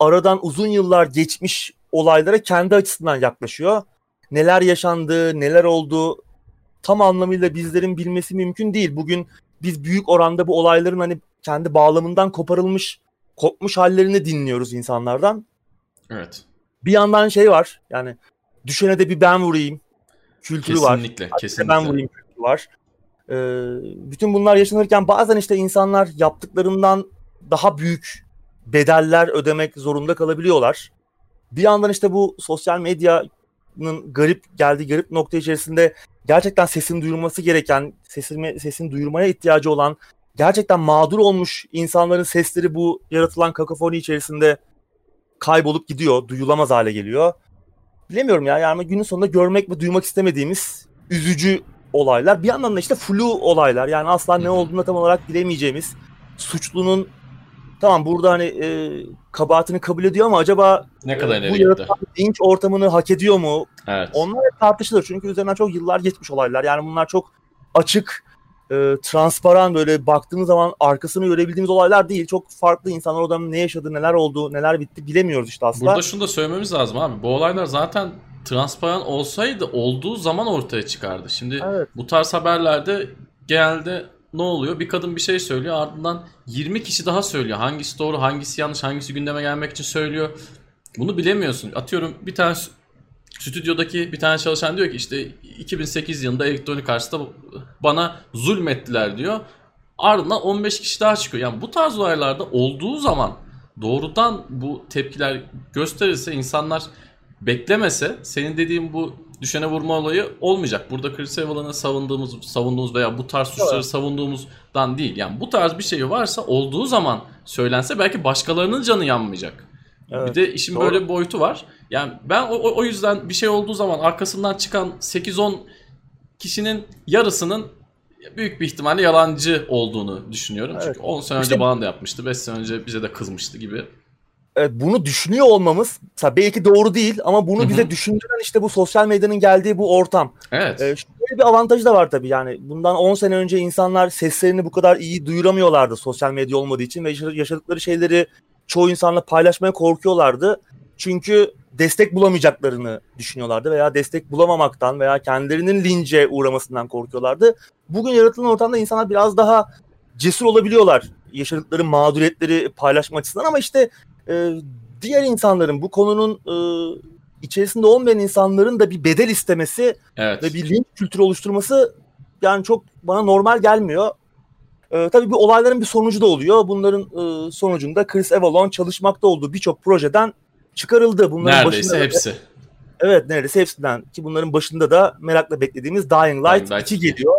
aradan uzun yıllar geçmiş olaylara kendi açısından yaklaşıyor. Neler yaşandı, neler oldu tam anlamıyla bizlerin bilmesi mümkün değil. Bugün biz büyük oranda bu olayların hani kendi bağlamından koparılmış, kopmuş hallerini dinliyoruz insanlardan. Evet. Bir yandan şey var yani düşene de bir ben vurayım. Kültürü kesinlikle, var. Kesinlikle. Ben vurayım kültürü var. Ee, bütün bunlar yaşanırken bazen işte insanlar yaptıklarından daha büyük bedeller ödemek zorunda kalabiliyorlar. Bir yandan işte bu sosyal medyanın garip geldiği garip nokta içerisinde gerçekten sesin duyurması gereken, sesini, sesini duyurmaya ihtiyacı olan, gerçekten mağdur olmuş insanların sesleri bu yaratılan kakofoni içerisinde kaybolup gidiyor, duyulamaz hale geliyor. Bilemiyorum ya yani günün sonunda görmek ve duymak istemediğimiz üzücü olaylar. Bir yandan da işte flu olaylar yani asla ne olduğunu tam olarak bilemeyeceğimiz. Suçlunun tamam burada hani e, kabahatini kabul ediyor ama acaba ne kadar e, bu yaratılan dinç ortamını hak ediyor mu? Evet. Onlar tartışılır çünkü üzerinden çok yıllar geçmiş olaylar. Yani bunlar çok açık, e, transparan böyle baktığımız zaman arkasını görebildiğimiz olaylar değil. Çok farklı insanlar o dönem ne yaşadı, neler oldu, neler bitti bilemiyoruz işte aslında. Burada şunu da söylememiz lazım abi. Bu olaylar zaten transparan olsaydı olduğu zaman ortaya çıkardı. Şimdi evet. bu tarz haberlerde genelde ne oluyor? Bir kadın bir şey söylüyor ardından yirmi kişi daha söylüyor. Hangisi doğru, hangisi yanlış, hangisi gündeme gelmek için söylüyor. Bunu bilemiyorsun. Atıyorum bir tane... Stüdyodaki bir tane çalışan diyor ki işte iki bin sekiz yılında Electronic Arts'ta bana zulmettiler diyor. Ardından on beş kişi daha çıkıyor. Yani bu tarz olaylarda olduğu zaman doğrudan bu tepkiler gösterirse, insanlar beklemese, senin dediğin bu düşene vurma olayı olmayacak. Burada Chris Avellon'u savunduğumuz, savunduğumuz veya bu tarz suçları evet. savunduğumuzdan değil. Yani bu tarz bir şey varsa olduğu zaman söylense belki başkalarının canı yanmayacak. Evet, bir de işin doğru. böyle bir boyutu var. Yani ben o, o yüzden bir şey olduğu zaman arkasından çıkan sekiz on kişinin yarısının büyük bir ihtimalle yalancı olduğunu düşünüyorum. Evet. Çünkü on sene işte, önce bana da yapmıştı, beş sene önce bize de kızmıştı gibi. E, bunu düşünüyor olmamız belki doğru değil ama bunu bize düşündüren işte bu sosyal medyanın geldiği bu ortam. Evet. E, şöyle bir avantajı da var tabii yani bundan on sene önce insanlar seslerini bu kadar iyi duyuramıyorlardı sosyal medya olmadığı için ve yaşadıkları şeyleri çoğu insanla paylaşmaya korkuyorlardı. Çünkü destek bulamayacaklarını düşünüyorlardı veya destek bulamamaktan veya kendilerinin lince uğramasından korkuyorlardı. Bugün yaratılan ortamda insanlar biraz daha cesur olabiliyorlar. Yaşadıkları mağduriyetleri paylaşma açısından ama işte e, diğer insanların bu konunun e, içerisinde olmayan insanların da bir bedel istemesi evet. ve bir linç kültürü oluşturması yani çok bana normal gelmiyor. Ee, tabii bu olayların bir sonucu da oluyor. Bunların e, sonucunda Chris Avellone çalışmakta olduğu birçok projeden çıkarıldı. Bunların neredeyse başında hepsi. Da, evet neredeyse hepsinden ki bunların başında da merakla beklediğimiz Dying Light, Dying Light iki geliyor.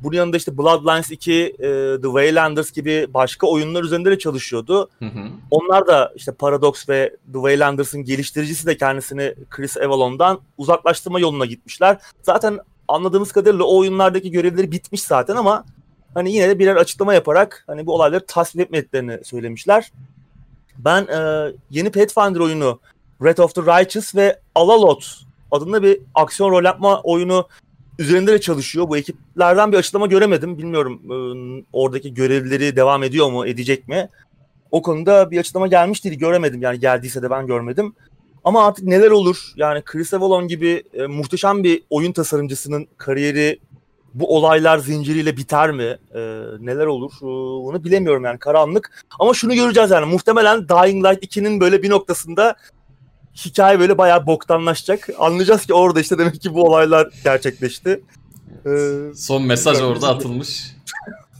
Bunun yanında işte Bloodlines iki, e, The Waylanders gibi başka oyunlar üzerinde de çalışıyordu. Hı hı. Onlar da işte Paradox ve The Waylanders'ın geliştiricisi de kendisini Chris Avellon'dan uzaklaştırma yoluna gitmişler. Zaten anladığımız kadarıyla o oyunlardaki görevleri bitmiş zaten ama hani yine de birer açıklama yaparak hani bu olayları tasvip etmediklerini söylemişler. Ben e, yeni Pathfinder oyunu Rogue of the Righteous ve Alalot adında bir aksiyon rol yapma oyunu üzerinde de çalışıyor. Bu ekiplerden bir açıklama göremedim. Bilmiyorum e, oradaki görevleri devam ediyor mu, edecek mi? O konuda bir açıklama gelmiş değil, göremedim. Yani geldiyse de ben görmedim. Ama artık neler olur? Yani Chris Avellone gibi e, muhteşem bir oyun tasarımcısının kariyeri bu olaylar zinciriyle biter mi? E, neler olur? E, onu bilemiyorum yani, karanlık. Ama şunu göreceğiz yani, muhtemelen Dying Light iki'nin böyle bir noktasında hikaye böyle bayağı boktanlaşacak. Anlayacağız ki orada işte demek ki bu olaylar gerçekleşti. Ee, Son mesaj orada atılmış.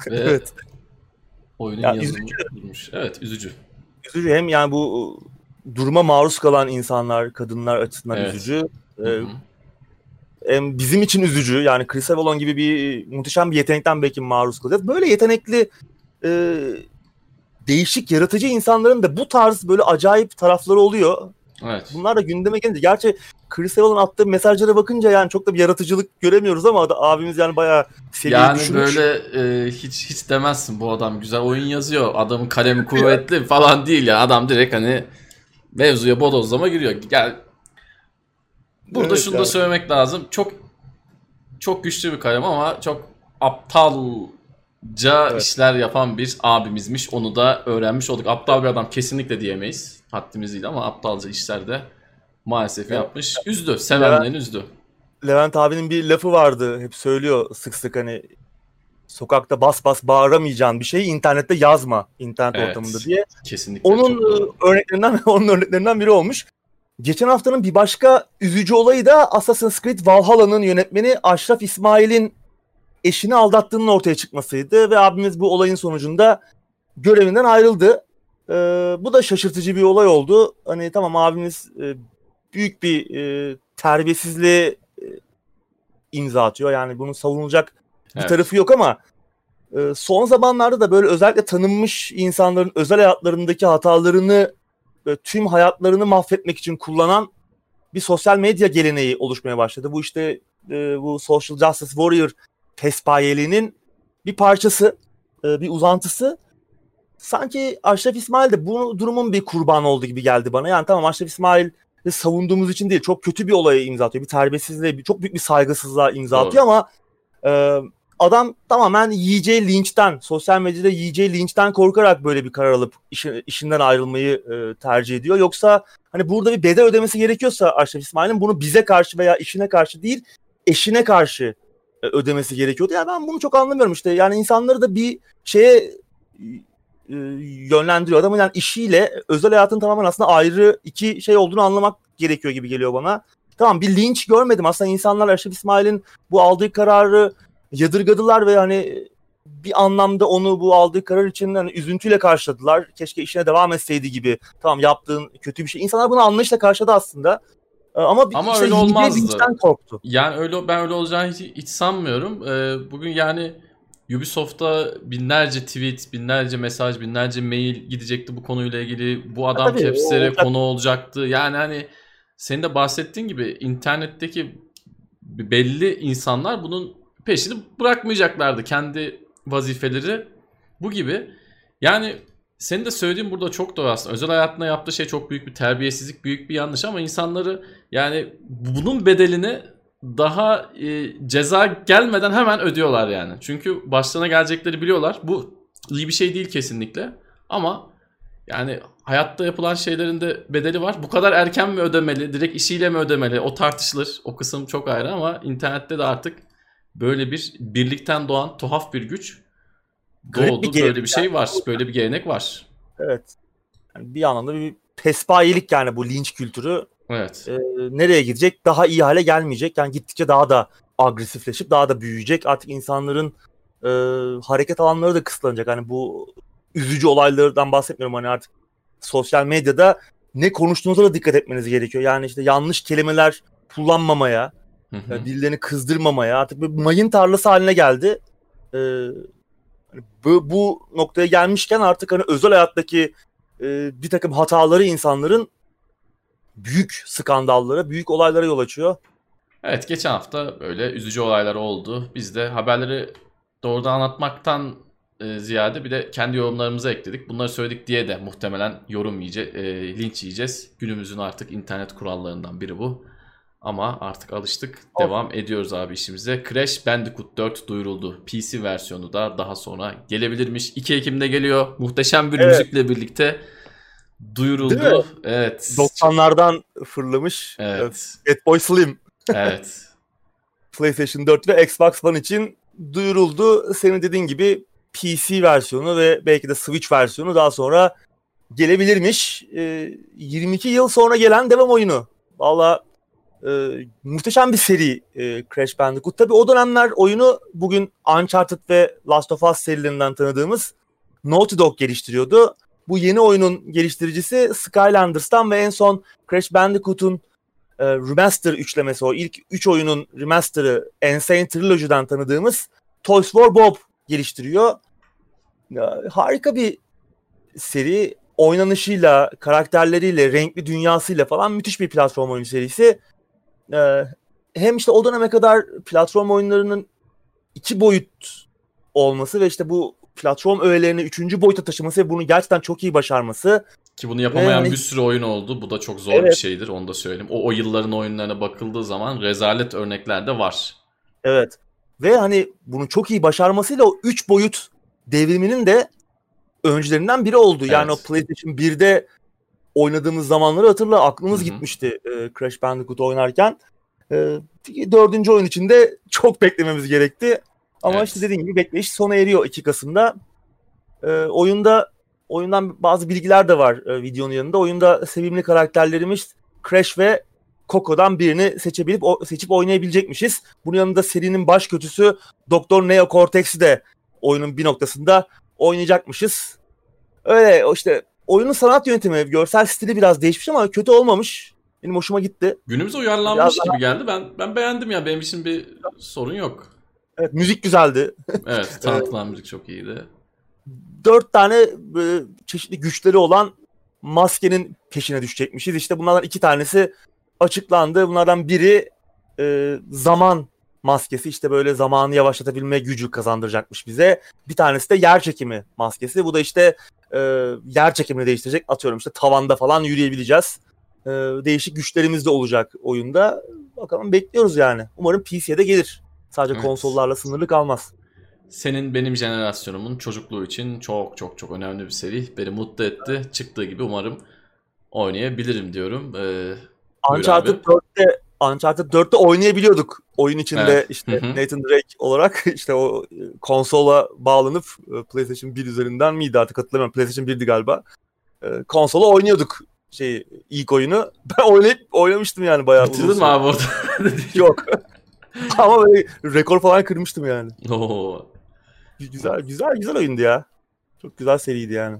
Evet. Oyunun yani yazılımı durmuş. Evet, üzücü. Üzücü, hem yani bu duruma maruz kalan insanlar, kadınlar açısından evet. üzücü. Ee, hem bizim için üzücü. Yani Chris Avellone gibi bir muhteşem bir yetenekten belki maruz kalacağız. Böyle yetenekli e, değişik, yaratıcı insanların da bu tarz böyle acayip tarafları oluyor. Evet. Bunlar da gündeme gelince, gerçi Chris Avellone attığı mesajlara bakınca yani çok da bir yaratıcılık göremiyoruz ama abimiz yani bayağı seviye yani düşünmüş. Yani böyle e, hiç hiç demezsin bu adam güzel oyun yazıyor, adamın kalemi kuvvetli falan değil ya. Yani adam direkt hani mevzuya bodozlama giriyor. Yani burada evet, şunu yani da söylemek lazım, çok çok güçlü bir kalem ama çok aptalca evet. işler yapan bir abimizmiş, onu da öğrenmiş olduk. Aptal bir adam kesinlikle diyemeyiz. Haddimiz değil ama aptalca işler de maalesef evet. yapmış. Üzdü. Sevenlerin üzdü. Levent abinin bir lafı vardı. Hep söylüyor sık sık, hani sokakta bas bas bağıramayacağın bir şeyi internette yazma. İnternet evet. ortamında diye. Kesinlikle. Onun örneklerinden onun örneklerinden biri olmuş. Geçen haftanın bir başka üzücü olayı da Assassin's Creed Valhalla'nın yönetmeni Ashraf İsmail'in eşini aldattığının ortaya çıkmasıydı ve abimiz bu olayın sonucunda görevinden ayrıldı. Ee, bu da şaşırtıcı bir olay oldu. Hani tamam abimiz e, büyük bir e, terbiyesizliğe e, imza atıyor. Yani bunun savunulacak evet. bir tarafı yok ama e, son zamanlarda da böyle özellikle tanınmış insanların özel hayatlarındaki hatalarını e, tüm hayatlarını mahvetmek için kullanan bir sosyal medya geleneği oluşmaya başladı. Bu işte e, bu Social Justice Warrior pespayeliğinin bir parçası, e, bir uzantısı. Sanki Ashraf İsmail de bu durumun bir kurbanı oldu gibi geldi bana. Yani tamam, Ashraf İsmail'i savunduğumuz için değil, çok kötü bir olaya imza atıyor. Bir terbiyesizliğe, bir, çok büyük bir saygısızlığa imza atıyor evet. ama e, adam tamamen yiyeceği linçten, sosyal medyada yiyeceği linçten korkarak böyle bir karar alıp iş, işinden ayrılmayı e, tercih ediyor. Yoksa hani burada bir bedel ödemesi gerekiyorsa Ashraf İsmail'in bunu bize karşı veya işine karşı değil, eşine karşı e, ödemesi gerekiyordu. Yani ben bunu çok anlamıyorum işte. Yani insanları da bir şeye yönlendiriyor. Adamın yani işiyle özel hayatın tamamen aslında ayrı iki şey olduğunu anlamak gerekiyor gibi geliyor bana. Tamam, bir linç görmedim. Aslında insanlar Ashraf İsmail'in bu aldığı kararı yadırgadılar ve hani bir anlamda onu bu aldığı karar için hani üzüntüyle karşıladılar. Keşke işine devam etseydi gibi. Tamam, yaptığın kötü bir şey. İnsanlar bunu anlayışla karşıladı aslında. Ama, Ama işte öyle olmazdı. Linçten korktu. Yani öyle, ben öyle olacağını hiç, hiç sanmıyorum. Ee, bugün yani Ubisoft'ta binlerce tweet, binlerce mesaj, binlerce mail gidecekti bu konuyla ilgili. Bu adam caps'lere konu olacaktı. Yani hani senin de bahsettiğin gibi internetteki belli insanlar bunun peşini bırakmayacaklardı. Kendi vazifeleri bu gibi. Yani senin de söylediğin burada çok doğru aslında. Özel hayatına yaptığı şey çok büyük bir terbiyesizlik, büyük bir yanlış ama insanları yani bunun bedelini daha e, ceza gelmeden hemen ödüyorlar yani. Çünkü başlarına gelecekleri biliyorlar. Bu iyi bir şey değil kesinlikle. Ama yani hayatta yapılan şeylerin de bedeli var. Bu kadar erken mi ödemeli, direkt işiyle mi ödemeli? O tartışılır. O kısım çok ayrı ama internette de artık böyle bir birlikten doğan tuhaf bir güç doğdu. Bir böyle bir şey yani var. Böyle bir gelenek var. Evet. Yani bir anlamda bir pespayelik yani bu linç kültürü. Evet. Ee, nereye gidecek? Daha iyi hale gelmeyecek. Yani gittikçe daha da agresifleşip daha da büyüyecek. Artık insanların e, hareket alanları da kısıtlanacak. Hani bu üzücü olaylardan bahsetmiyorum. Hani artık sosyal medyada ne konuştuğunuza da dikkat etmeniz gerekiyor. Yani işte yanlış kelimeler kullanmamaya, hı hı. Yani birilerini kızdırmamaya, artık bir mayın tarlası haline geldi. Ee, hani bu, bu noktaya gelmişken artık hani özel hayattaki e, bir takım hataları insanların büyük skandallara, büyük olaylara yol açıyor. Evet, geçen hafta böyle üzücü olaylar oldu. Biz de haberleri doğrudan anlatmaktan e, ziyade bir de kendi yorumlarımızı ekledik. Bunları söyledik diye de muhtemelen yorum yiyece e, linç yiyeceğiz. Günümüzün artık internet kurallarından biri bu. Ama artık alıştık. Of. Devam ediyoruz abi işimize. Crash Bandicoot dört duyuruldu. P C versiyonu da daha sonra gelebilirmiş. iki Ekim'de geliyor. Muhteşem bir evet. müzikle birlikte duyuruldu. Evet. doksanlardan fırlamış. Evet. Fat Boy Slim. Evet. PlayStation dört ve Xbox One için duyuruldu. Senin dediğin gibi P C versiyonu ve belki de Switch versiyonu daha sonra gelebilirmiş. E, yirmi iki yıl sonra gelen devam oyunu. Valla e, muhteşem bir seri e, Crash Bandicoot. Tabii o dönemler oyunu bugün Uncharted ve Last of Us serilerinden tanıdığımız Naughty Dog geliştiriyordu. Bu yeni oyunun geliştiricisi Skylanders'tan ve en son Crash Bandicoot'un Remaster üçlemesi, o ilk üç oyunun remaster'ı Insane Trilogy'den tanıdığımız Toys for Bob geliştiriyor. Ya, harika bir seri. Oynanışıyla, karakterleriyle, renkli dünyasıyla falan müthiş bir platform oyun serisi. Ee, hem işte o döneme kadar platform oyunlarının iki boyut olması ve işte bu platform öğelerini üçüncü boyuta taşıması ve bunu gerçekten çok iyi başarması. Ki bunu yapamayan yani, bir sürü oyun oldu. Bu da çok zor evet. bir şeydir. Onu da söyleyeyim. O, o yılların oyunlarına bakıldığı zaman rezalet örnekler de var. Evet. Ve hani bunu çok iyi başarmasıyla o üç boyut devriminin de öncülerinden biri oldu. Evet. Yani o PlayStation birde oynadığımız zamanları hatırla. Aklımız Hı-hı. gitmişti e, Crash Bandicoot oynarken. E, dördüncü oyun için de çok beklememiz gerekti. Ama evet. işte dediğim gibi bekleyiş sona eriyor iki Kasım'da. E, oyunda... Oyundan bazı bilgiler de var e, videonun yanında. Oyunda sevimli karakterlerimiz Crash ve Coco'dan birini seçebilip o, seçip oynayabilecekmişiz. Bunun yanında serinin baş kötüsü Doktor Neo Cortex'i de oyunun bir noktasında oynayacakmışız. Öyle işte oyunun sanat yönetimi, görsel stili biraz değişmiş ama kötü olmamış. Benim hoşuma gitti. Günümüze uyarlanmış biraz gibi daha... geldi. Ben ben beğendim ya. Benim için bir sorun yok. Evet, müzik güzeldi. Evet, tanıtılan müzik çok iyiydi. Dört tane çeşitli güçleri olan maskenin peşine düşecekmişiz. İşte bunlardan iki tanesi açıklandı. Bunlardan biri e, zaman maskesi. İşte böyle zamanı yavaşlatabilme gücü kazandıracakmış bize. Bir tanesi de yer çekimi maskesi. Bu da işte e, yer çekimini değiştirecek. Atıyorum işte tavanda falan yürüyebileceğiz. E, değişik güçlerimiz de olacak oyunda. Bakalım, bekliyoruz yani. Umarım P C'ye de gelir. Sadece evet. konsollarla sınırlı kalmaz. Senin benim jenerasyonumun çocukluğu için çok çok çok önemli bir seri. Beni mutlu etti. Çıktığı gibi umarım oynayabilirim diyorum. Ee, Uncharted dörtte Uncharted dörtte oynayabiliyorduk. Oyun içinde evet. işte Hı-hı. Nathan Drake olarak işte o konsola bağlanıp PlayStation bir üzerinden miydi artık hatırlamıyorum. PlayStation birdi galiba. Konsola oynuyorduk şey ilk oyunu. Ben oynayıp oynamıştım yani bayağı. Bitirdin mi abi orada? Yok. Ama böyle rekor falan kırmıştım yani. Oo. Güzel güzel güzel oyundu ya. Çok güzel seriydi yani.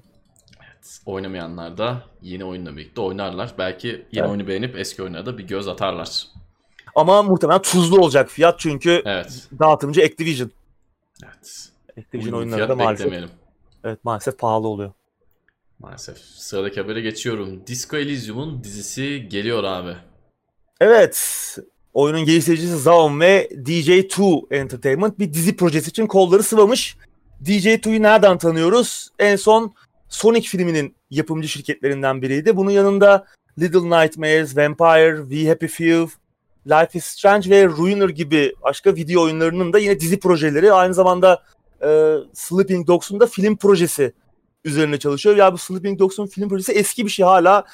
Evet, oynamayanlar da yeni oyunla birlikte oynarlar. Belki yeni evet. oyunu beğenip eski oyunlara da bir göz atarlar. Ama muhtemelen tuzlu olacak fiyat çünkü evet. dağıtımcı Activision. Evet. Activision Uyum oyunları da maalesef. Beklemeyelim. Evet, maalesef pahalı oluyor. Maalesef. Sıradaki habere geçiyorum. Disco Elysium'un dizisi geliyor abi. Evet. Oyunun geliştiricisi Zaun ve D J iki Entertainment bir dizi projesi için kolları sıvamış. D J iki'yi nereden tanıyoruz? En son Sonic filminin yapımcı şirketlerinden biriydi. Bunun yanında Little Nightmares, Vampire, We Happy Few, Life is Strange ve Ruiner gibi başka video oyunlarının da yine dizi projeleri. Aynı zamanda e, Sleeping Dogs'un da film projesi üzerine çalışıyor. Ya bu Sleeping Dogs'un film projesi eski bir şey hala.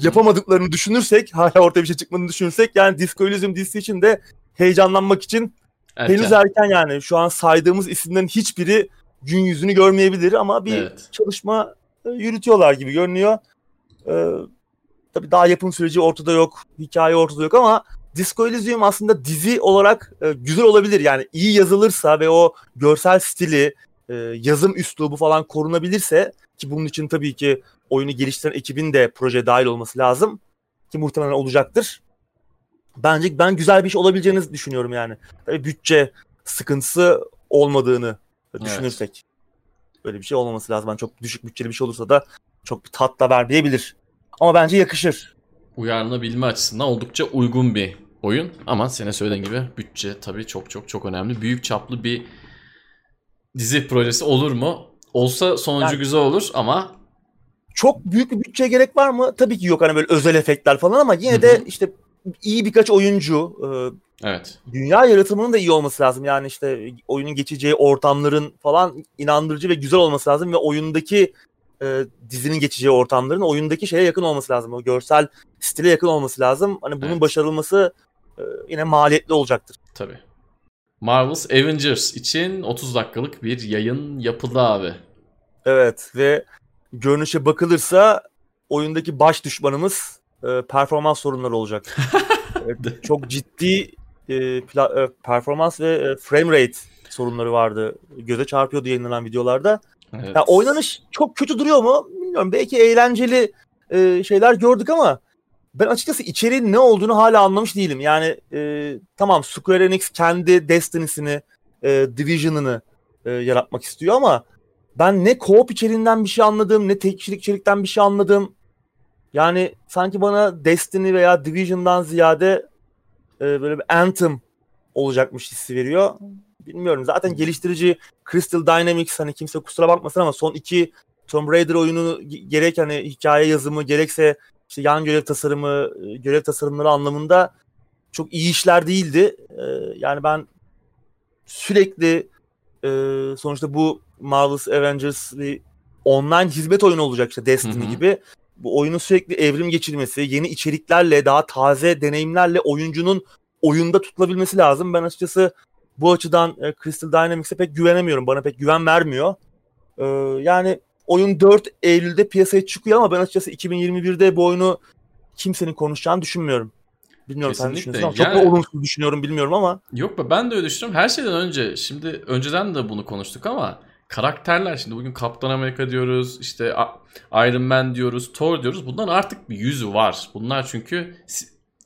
Yapamadıklarını düşünürsek, hala ortaya bir şey çıkmadığını düşünürsek yani Disco Elysium dizisi için de heyecanlanmak için erken. henüz erken yani. Şu an saydığımız isimlerin hiçbiri gün yüzünü görmeyebilir ama bir evet. çalışma yürütüyorlar gibi görünüyor. Ee, tabii daha yapım süreci ortada yok, hikaye ortada yok ama Disco Elysium aslında dizi olarak e, güzel olabilir. Yani iyi yazılırsa ve o görsel stili, e, yazım üslubu falan korunabilirse ki bunun için tabii ki oyunu geliştiren ekibin de projeye dahil olması lazım. Ki muhtemelen olacaktır. Bence ben güzel bir iş olabileceğini düşünüyorum yani. Tabii bütçe sıkıntısı olmadığını düşünürsek. Evet. Böyle bir şey olmaması lazım. Yani çok düşük bütçeli bir şey olursa da çok bir tat da vermeyebilir. Ama bence yakışır. Uyarlanabilme açısından oldukça uygun bir oyun. Ama sene söylediğin gibi bütçe tabii çok çok çok önemli. Büyük çaplı bir dizi projesi olur mu? Olsa sonucu yani, güzel olur ama çok büyük bir bütçeye gerek var mı? Tabii ki yok, hani böyle özel efektler falan, ama yine de işte iyi birkaç oyuncu, evet, dünya yaratımının da iyi olması lazım. Yani işte oyunun geçeceği ortamların falan inandırıcı ve güzel olması lazım ve oyundaki e, dizinin geçeceği ortamların oyundaki şeye yakın olması lazım. O görsel stile yakın olması lazım. Hani bunun evet, başarılması e, yine maliyetli olacaktır. Tabii. Marvel's Avengers için otuz dakikalık bir yayın yapıldı abi. Evet ve görünüşe bakılırsa oyundaki baş düşmanımız e, performans sorunları olacak. Evet, çok ciddi e, pla- e, performans ve e, frame rate sorunları vardı. Göze çarpıyordu yayınlanan videolarda. Evet. Yani oynanış çok kötü duruyor mu? Bilmiyorum. Belki eğlenceli e, şeyler gördük ama ben açıkçası içeriğin ne olduğunu hala anlamış değilim. Yani e, tamam, Square Enix kendi Destiny'sini, e, Division'ını e, yaratmak istiyor ama ben ne co-op içeriğinden bir şey anladım, ne tek kişilik içerikten bir şey anladım. Yani sanki bana Destiny veya Division'dan ziyade e, böyle bir Anthem olacakmış hissi veriyor. Bilmiyorum. Zaten geliştirici Crystal Dynamics, hani kimse kusura bakmasın ama son iki Tomb Raider oyununu gerek hani hikaye yazımı, gerekse işte yan görev tasarımı, görev tasarımları anlamında çok iyi işler değildi. E, yani ben sürekli e, sonuçta bu Marvel's Avengers bir online hizmet oyunu olacak, işte Destiny Hı-hı. gibi. Bu oyunun sürekli evrim geçirmesi, yeni içeriklerle, daha taze deneyimlerle oyuncunun oyunda tutulabilmesi lazım. Ben açıkçası bu açıdan e, Crystal Dynamics'e pek güvenemiyorum. Bana pek güven vermiyor. Ee, yani oyun dört Eylül'de piyasaya çıkıyor ama ben açıkçası iki bin yirmi birde bu oyunu kimsenin konuşacağını düşünmüyorum. Bilmiyorum, sen düşünüyorsun ama yani, çok da olumsuz düşünüyorum bilmiyorum ama. Yok be, ben de öyle düşünüyorum. Her şeyden önce, şimdi önceden de bunu konuştuk ama karakterler, şimdi bugün Kaptan Amerika diyoruz, işte Iron Man diyoruz, Thor diyoruz. Bunların artık bir yüzü var. Bunlar çünkü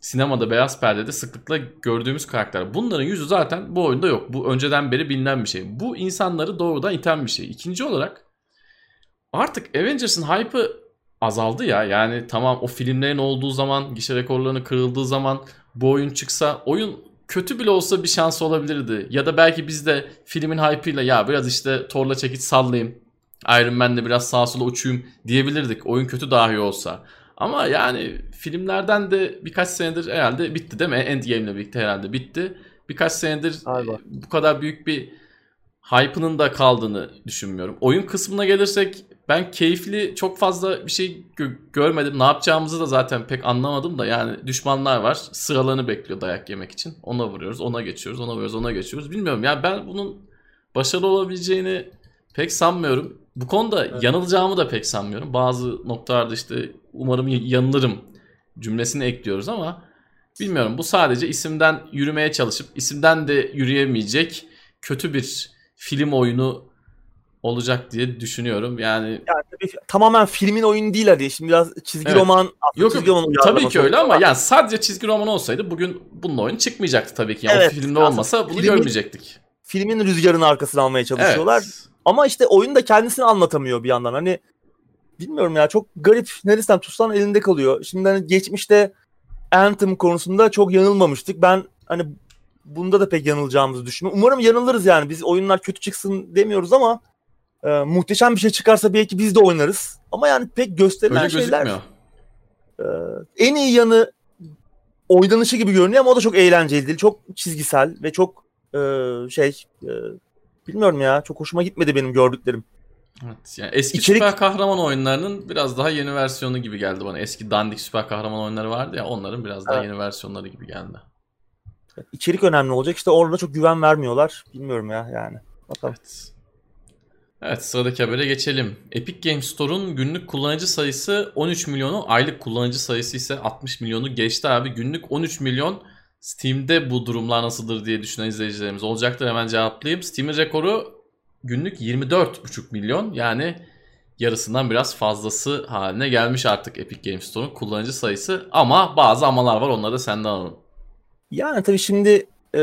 sinemada, beyaz perdede sıklıkla gördüğümüz karakterler. Bunların yüzü zaten bu oyunda yok. Bu önceden beri bilinen bir şey. Bu insanları doğrudan iten bir şey. İkinci olarak artık Avengers'ın hype'ı azaldı ya. Yani tamam, o filmlerin olduğu zaman, gişe rekorlarının kırıldığı zaman bu oyun çıksa, oyun kötü bile olsa bir şans olabilirdi. Ya da belki biz de filmin hype'ıyla ya biraz işte Thor'la çekiç sallayayım, Iron Man'le biraz sağa sola uçuyum diyebilirdik. Oyun kötü dahi olsa. Ama yani filmlerden de birkaç senedir herhalde bitti değil mi? Endgame'le birlikte herhalde bitti. Birkaç senedir Aynen. bu kadar büyük bir hype'ının da kaldığını düşünmüyorum. Oyun kısmına gelirsek ben keyifli çok fazla bir şey gö- görmedim. Ne yapacağımızı da zaten pek anlamadım da, yani düşmanlar var. Sıralarını bekliyor dayak yemek için. Ona vuruyoruz, ona geçiyoruz, ona vuruyoruz, ona geçiyoruz. Bilmiyorum yani, ben bunun başarılı olabileceğini pek sanmıyorum. Bu konuda evet, yanılacağımı da pek sanmıyorum. Bazı noktalarda işte umarım yanılırım cümlesini ekliyoruz ama bilmiyorum. Bu sadece isimden yürümeye çalışıp isimden de yürüyemeyecek kötü bir film oyunu olacak diye düşünüyorum. Yani, yani tabii, tamamen filmin oyunu değil hadi. Şimdi biraz çizgi evet. roman, yok, çizgi roman tabii ki öyle ama yani sadece çizgi roman olsaydı bugün bunun oyun çıkmayacaktı tabii ki. Yani evet, o filmde olmasa bunu filmin, görmeyecektik. Filmin rüzgarını arkasına almaya çalışıyorlar. Evet. Ama işte oyun da kendisini anlatamıyor bir yandan. Hani bilmiyorum ya, çok garip. Neresinden tutsan elinde kalıyor. Şimdi hani geçmişte Anthem konusunda çok yanılmamıştık. Ben hani bunda da pek yanılacağımızı düşünüyorum. Umarım yanılırız yani. Biz oyunlar kötü çıksın demiyoruz ama e, muhteşem bir şey çıkarsa belki biz de oynarız. Ama yani pek gösterilen öyle şeyler. E, en iyi yanı oynanışı gibi görünüyor ama o da çok eğlenceli değil. Çok çizgisel ve çok e, şey... E, bilmiyorum ya, çok hoşuma gitmedi benim gördüklerim. Evet, yani eski İçerik... süper kahraman oyunlarının biraz daha yeni versiyonu gibi geldi bana. Eski dandik süper kahraman oyunları vardı ya, onların biraz daha evet, yeni versiyonları gibi geldi. İçerik önemli olacak işte, orada çok güven vermiyorlar. Bilmiyorum ya yani. Bakalım. Evet. Evet, sıradaki habere geçelim. Epic Games Store'un günlük kullanıcı sayısı on üç milyonu, aylık kullanıcı sayısı ise altmış milyonu geçti abi. Günlük on üç milyon. Steam'de bu durumlar nasıldır diye düşünen izleyicilerimiz olacaktır. Hemen cevaplayayım. Steam'in rekoru günlük yirmi dört virgül beş milyon. Yani yarısından biraz fazlası haline gelmiş artık Epic Games Store'un kullanıcı sayısı. Ama bazı amalar var. Onları da senden alalım. Yani tabii şimdi e,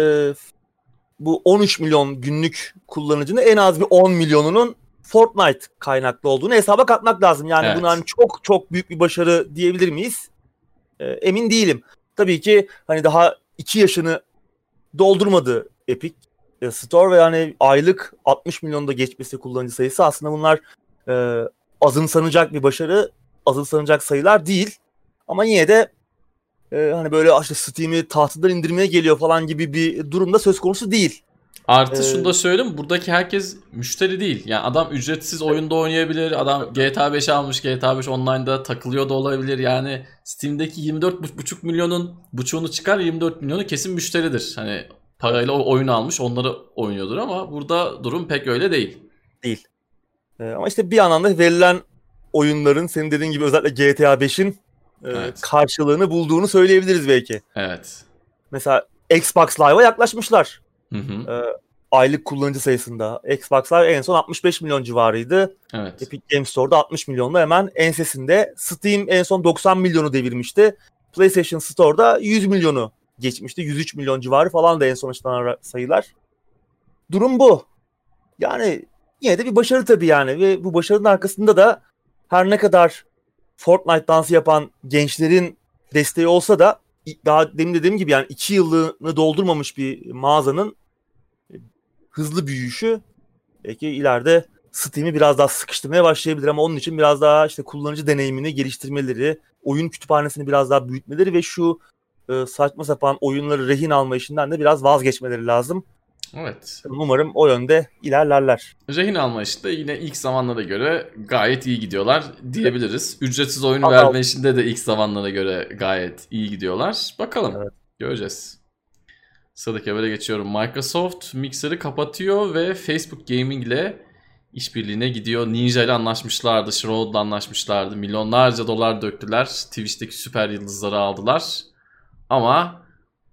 bu on üç milyon günlük kullanıcının en az bir on milyonunun Fortnite kaynaklı olduğunu hesaba katmak lazım. Yani evet, bunu hani çok çok büyük bir başarı diyebilir miyiz? E, emin değilim. Tabii ki hani daha iki yaşını doldurmadı Epic Store ve yani aylık altmış milyonu da geçmesi kullanıcı sayısı. Aslında bunlar e, azımsanacak bir başarı, azımsanacak sayılar değil. Ama yine de e, hani böyle işte Steam'i tahtadan indirmeye geliyor falan gibi bir durumda söz konusu değil. Artı ee, şunu da söyleyeyim, buradaki herkes müşteri değil. Yani adam ücretsiz oyunda oynayabilir, adam G T A beş almış, G T A beş online'da takılıyor da olabilir. Yani Steam'deki yirmi dört buçuk milyonun buçuğunu çıkar, yirmi dört milyonu kesin müşteridir. Hani parayla oyun almış, onları oynuyordur ama burada durum pek öyle değil. Değil. Ee, ama işte bir anlamda verilen oyunların, senin dediğin gibi özellikle G T A beşin evet. e, karşılığını bulduğunu söyleyebiliriz belki. Evet. Mesela Xbox Live'a yaklaşmışlar. Hı hı. E, aylık kullanıcı sayısında. Xbox Live en son altmış beş milyon civarıydı. Evet. Epic Games Store'da altmış milyonla hemen ensesinde. Steam en son doksan milyonu devirmişti. PlayStation Store'da yüz milyonu geçmişti. yüz üç milyon civarı falan da en son açıklanan sayılar. Durum bu. Yani yine de bir başarı tabii yani. Ve bu başarının arkasında da her ne kadar Fortnite dansı yapan gençlerin desteği olsa da daha demin dediğim gibi yani iki yılını doldurmamış bir mağazanın hızlı büyüyüşü belki ileride Steam'i biraz daha sıkıştırmaya başlayabilir ama onun için biraz daha işte kullanıcı deneyimini geliştirmeleri, oyun kütüphanesini biraz daha büyütmeleri ve şu saçma sapan oyunları rehin alma işinden de biraz vazgeçmeleri lazım. Evet. Umarım o yönde ilerlerler. Rehin alma işi de yine ilk zamanlara göre gayet iyi gidiyorlar diyebiliriz. Ücretsiz oyun Adal. verme işinde de ilk zamanlara göre gayet iyi gidiyorlar. Bakalım. Evet. Göreceğiz. Sıradaki habere geçiyorum. Microsoft Mixer'ı kapatıyor ve Facebook Gaming ile işbirliğine gidiyor. Ninja ile anlaşmışlardı, Shroud'la anlaşmışlardı. Milyonlarca dolar döktüler. Twitch'teki süper yıldızları aldılar. Ama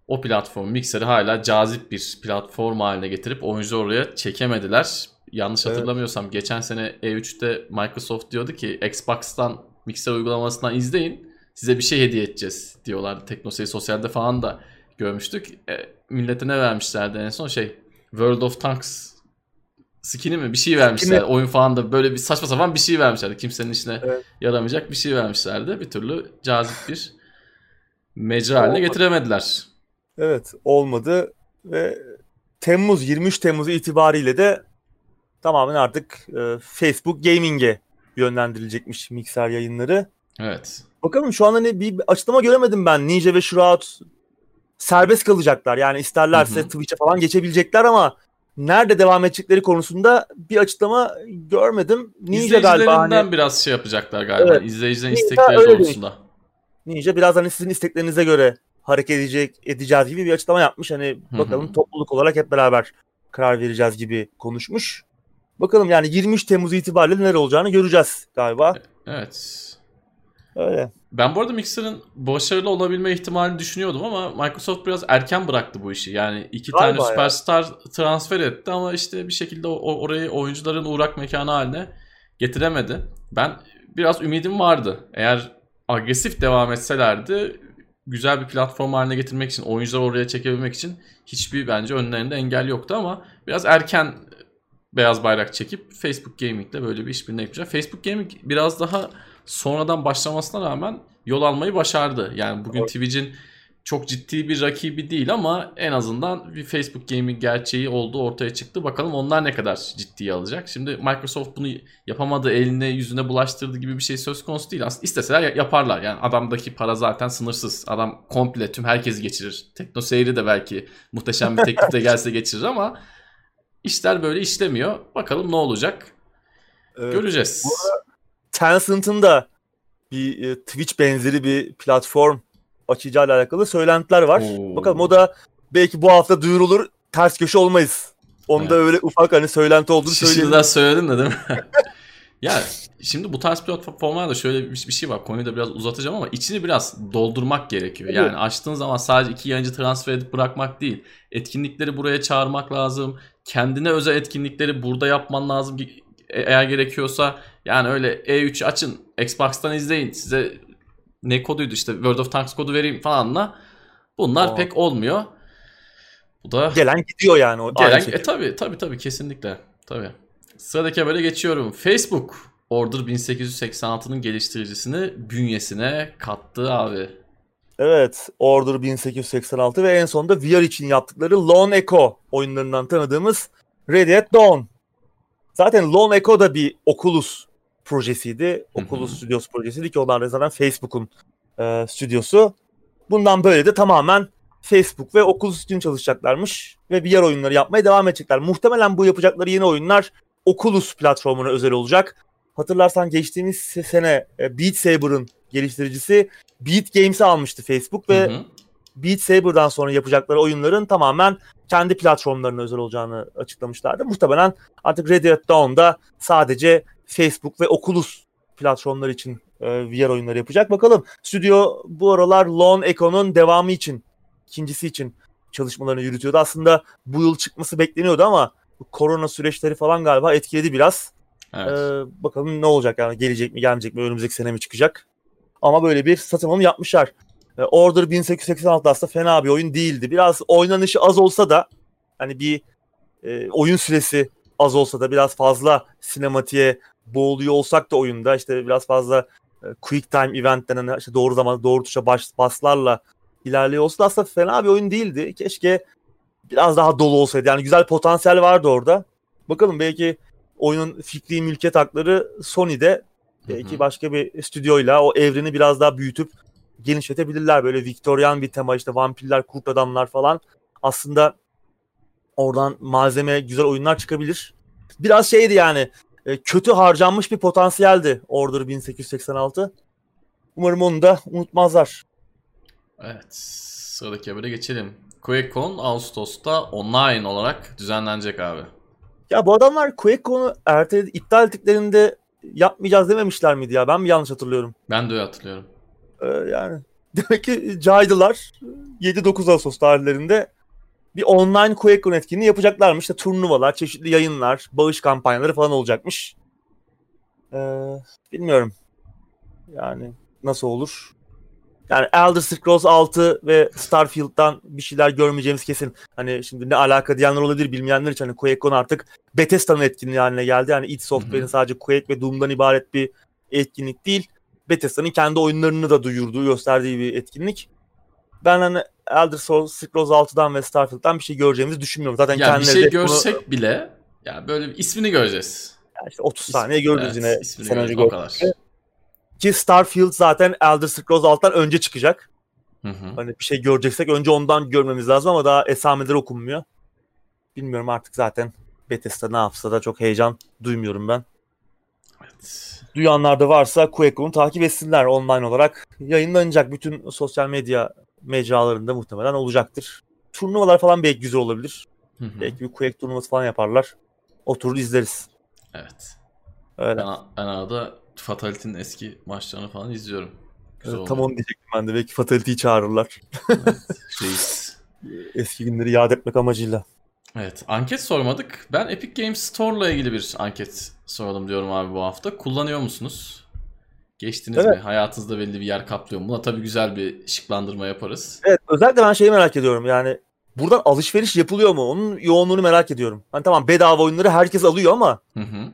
o platform Mixer'i hala cazip bir platform haline getirip oyuncuları oraya çekemediler. Yanlış evet. hatırlamıyorsam geçen sene E üç'te Microsoft diyordu ki Xbox'tan Mixer uygulamasından izleyin, size bir şey hediye edeceğiz diyorlardı. Teknoseyir sosyalde falan da görmüştük. E, millete ne vermişlerdi en son şey World of Tanks skin'i mi bir şey vermişler. Oyun falan da böyle bir saçma sapan bir şey vermişlerdi. Kimsenin işine evet. yaramayacak bir şey vermişlerdi. Bir türlü cazip bir mecra haline getiremediler. Evet, olmadı ve Temmuz yirmi üç Temmuz itibariyle de tamamen artık e, Facebook Gaming'e yönlendirilecekmiş Mixer yayınları. Evet. Bakalım şu an hani bir açıklama göremedim ben. Ninja ve Shroud serbest kalacaklar. Yani isterlerse Twitch'e falan geçebilecekler ama nerede devam edecekleri konusunda bir açıklama görmedim. Ninja galiba hani biraz şey yapacaklar galiba. Evet. İzleyicilerin Ninja istekleri konusunda. Ninja biraz hani sizin isteklerinize göre hareket edecek, edeceğiz gibi bir açıklama yapmış. Hani bakalım hı hı. topluluk olarak hep beraber karar vereceğiz gibi konuşmuş. Bakalım yani yirmi üç Temmuz itibariyle neler olacağını göreceğiz galiba. Evet. Öyle. Ben bu arada Mixer'ın başarılı olabilme ihtimalini düşünüyordum ama Microsoft biraz erken bıraktı bu işi. Yani iki galiba tane süperstar ya. transfer etti ama işte bir şekilde orayı oyuncuların uğrak mekanı haline getiremedi. Ben biraz ümidim vardı. Eğer agresif devam etselerdi güzel bir platform haline getirmek için, oyuncuları oraya çekebilmek için hiçbir bence önlerinde engel yoktu ama biraz erken beyaz bayrak çekip Facebook Gaming'le böyle bir işbirliğine gitmişler. Facebook Gaming biraz daha sonradan başlamasına rağmen yol almayı başardı. Yani bugün evet. Twitch'in çok ciddi bir rakibi değil ama en azından bir Facebook Gaming gerçeği olduğu ortaya çıktı. Bakalım onlar ne kadar ciddiye alacak. Şimdi Microsoft bunu yapamadı, eline yüzüne bulaştırdı gibi bir şey söz konusu değil. Aslında isteseler yaparlar. Yani adamdaki para zaten sınırsız. Adam komple tüm herkesi geçirir. Teknoseyir'i de belki muhteşem bir teklifle gelse geçirir ama işler böyle işlemiyor. Bakalım ne olacak? Evet. Göreceğiz. Tencent'ın da bir Twitch benzeri bir platform açacağıyla alakalı söylentiler var. Oo. Bakalım o da belki bu hafta duyurulur. Ters köşe olmayız. Onda evet. öyle ufak hani söylenti olduğunu söyleyeyim. Şimdi daha söyledin de değil mi? Ya şimdi bu tarz platformlarda şöyle bir şey var. Konuyu da biraz uzatacağım ama içini biraz doldurmak gerekiyor. Yani açtığın zaman sadece iki yayıncı transfer edip bırakmak değil. Etkinlikleri buraya çağırmak lazım. Kendine özel etkinlikleri burada yapman lazım. Eğer gerekiyorsa yani öyle E üç açın. Xbox'tan izleyin. Size ne koduydu işte World of Tanks kodu vereyim falanla bunlar Aa. pek olmuyor. Bu da gelen gidiyor yani o gelen e, tabii tabii tabii kesinlikle tabii. Sıradaki habere geçiyorum. Facebook Order bin sekiz yüz seksen altı'nın geliştiricisini bünyesine kattı abi. Evet, Order bin sekiz yüz seksen altı ve en sonunda V R için yaptıkları Lone Echo oyunlarından tanıdığımız Red Dead Dawn. Zaten Lone Echo da bir Oculus projesiydi. Oculus Studios projesiydi ki onlar da zaten Facebook'un e, stüdyosu. Bundan böyle de tamamen Facebook ve Oculus için çalışacaklarmış ve V R oyunları yapmaya devam edecekler. Muhtemelen bu yapacakları yeni oyunlar Oculus platformuna özel olacak. Hatırlarsan geçtiğimiz sene Beat Saber'ın geliştiricisi Beat Games'i almıştı Facebook ve hı hı. Beat Saber'dan sonra yapacakları oyunların tamamen kendi platformlarına özel olacağını açıklamışlardı. Muhtemelen artık Red Dead Dawn'da sadece Facebook ve Oculus platformları için V R oyunları yapacak. Bakalım, stüdyo bu aralar Lone Echo'nun devamı için, ikincisi için çalışmalarını yürütüyordu. Aslında bu yıl çıkması bekleniyordu ama korona süreçleri falan galiba etkiledi biraz. Evet. Ee, bakalım ne olacak, yani gelecek mi gelmeyecek mi, önümüzdeki sene mi çıkacak? Ama böyle bir satın alım yapmışlar. Ee, Order bin sekiz yüz seksen altı aslında fena bir oyun değildi. Biraz oynanışı az olsa da, hani bir e, oyun süresi az olsa da, biraz fazla sinematiğe boğuluyor olsak da oyunda, işte biraz fazla e, quick time event denen, işte doğru zamanda doğru tuşa bas, baslarla ilerliyor olsa da aslında fena bir oyun değildi. Keşke biraz daha dolu olsaydı. Yani güzel potansiyel vardı orada. Bakalım, belki oyunun fikri mülkiyet hakları Sony'de, belki hı hı. başka bir stüdyoyla o evreni biraz daha büyütüp genişletebilirler. Böyle Victorian bir tema, işte vampirler, kurt adamlar falan. Aslında oradan malzeme, güzel oyunlar çıkabilir. Biraz şeydi yani, kötü harcanmış bir potansiyeldi Order bin sekiz yüz seksen altı. Umarım onu da unutmazlar. Evet, sıradaki habere geçelim. QuakeCon Ağustos'ta online olarak düzenlenecek abi. Ya bu adamlar QuakeCon'u erteledi, iptal ettiklerinde yapmayacağız dememişler miydi ya? Ben mi yanlış hatırlıyorum? Ben de öyle hatırlıyorum. Ee, yani demek ki caydılar. yedi dokuz Ağustos tarihlerinde bir online QuakeCon etkinliği yapacaklarmış. İşte turnuvalar, çeşitli yayınlar, bağış kampanyaları falan olacakmış. Ee, bilmiyorum. Yani nasıl olur? Yani Elder Scrolls altı ve Starfield'dan bir şeyler görmeyeceğimiz kesin. Hani şimdi ne alaka diyenler olabilir, bilmeyenler için. Hani QuakeCon artık Bethesda'nın etkinliği haline geldi. Yani id Software'in sadece Quake ve Doom'dan ibaret bir etkinlik değil. Bethesda'nın kendi oyunlarını da duyurduğu, gösterdiği bir etkinlik. Ben hani Elder Scrolls altıdan ve Starfield'dan bir şey göreceğimizi düşünmüyorum. Zaten ya kendileri bir şey görsek bunu... bile ya böyle bir ismini göreceğiz. Yani işte otuz İsmi... saniye gördünüz, evet, yine sen önce gördünüz. Ki Starfield zaten Elder Scrolls altıdan önce çıkacak. Hı hı. Hani bir şey göreceksek önce ondan görmemiz lazım ama daha esameleri okunmuyor. Bilmiyorum artık, zaten Bethesda ne yapsa da çok heyecan duymuyorum ben. Evet. Duyanlar da varsa QuakeCon'u takip etsinler, online olarak yayınlanacak. Bütün sosyal medya mecralarında muhtemelen olacaktır. Turnuvalar falan belki güzel olabilir. Hı hı. Belki bir Quake turnuvası falan yaparlar. Oturur izleriz. Evet. Öyle. Ben, ben arada Fatality'nin eski maçlarını falan izliyorum. Güzel, tam onu diyecektim ben de. Belki Fatality'yi çağırırlar. Evet, şeyiz. Eski günleri yad etmek amacıyla. Evet, anket sormadık. Ben Epic Games Store'la ilgili bir anket sordum diyorum abi bu hafta. Kullanıyor musunuz? Geçtiniz evet. mi? Hayatınızda belli bir yer kaplıyor mu? Buna tabii güzel bir şıklandırma yaparız. Evet, özellikle ben şeyi merak ediyorum. Yani buradan alışveriş yapılıyor mu? Onun yoğunluğunu merak ediyorum. Hani tamam, bedava oyunları herkes alıyor ama... Hı hı.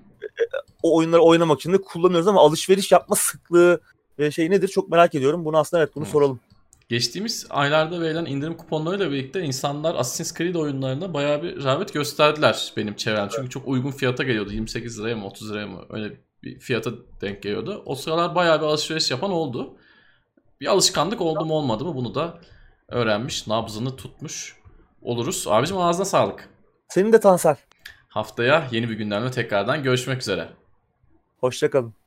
O oyunları oynamak için de kullanıyoruz ama alışveriş yapma sıklığı ve şey nedir çok merak ediyorum. Bunu aslında evet bunu hmm. soralım. Geçtiğimiz aylarda verilen indirim kuponlarıyla birlikte insanlar Assassin's Creed oyunlarına bayağı bir rağbet gösterdiler benim çevrem. Evet. Çünkü çok uygun fiyata geliyordu. yirmi sekiz liraya mı otuz liraya mı öyle bir fiyata denk geliyordu. O sıralar bayağı bir alışveriş yapan oldu. Bir alışkanlık oldu mu olmadı mı bunu da öğrenmiş, nabzını tutmuş oluruz. Abicim ağzına sağlık. Senin de Tansel. Haftaya yeni bir gündemle tekrardan görüşmek üzere. Hoşça kalın.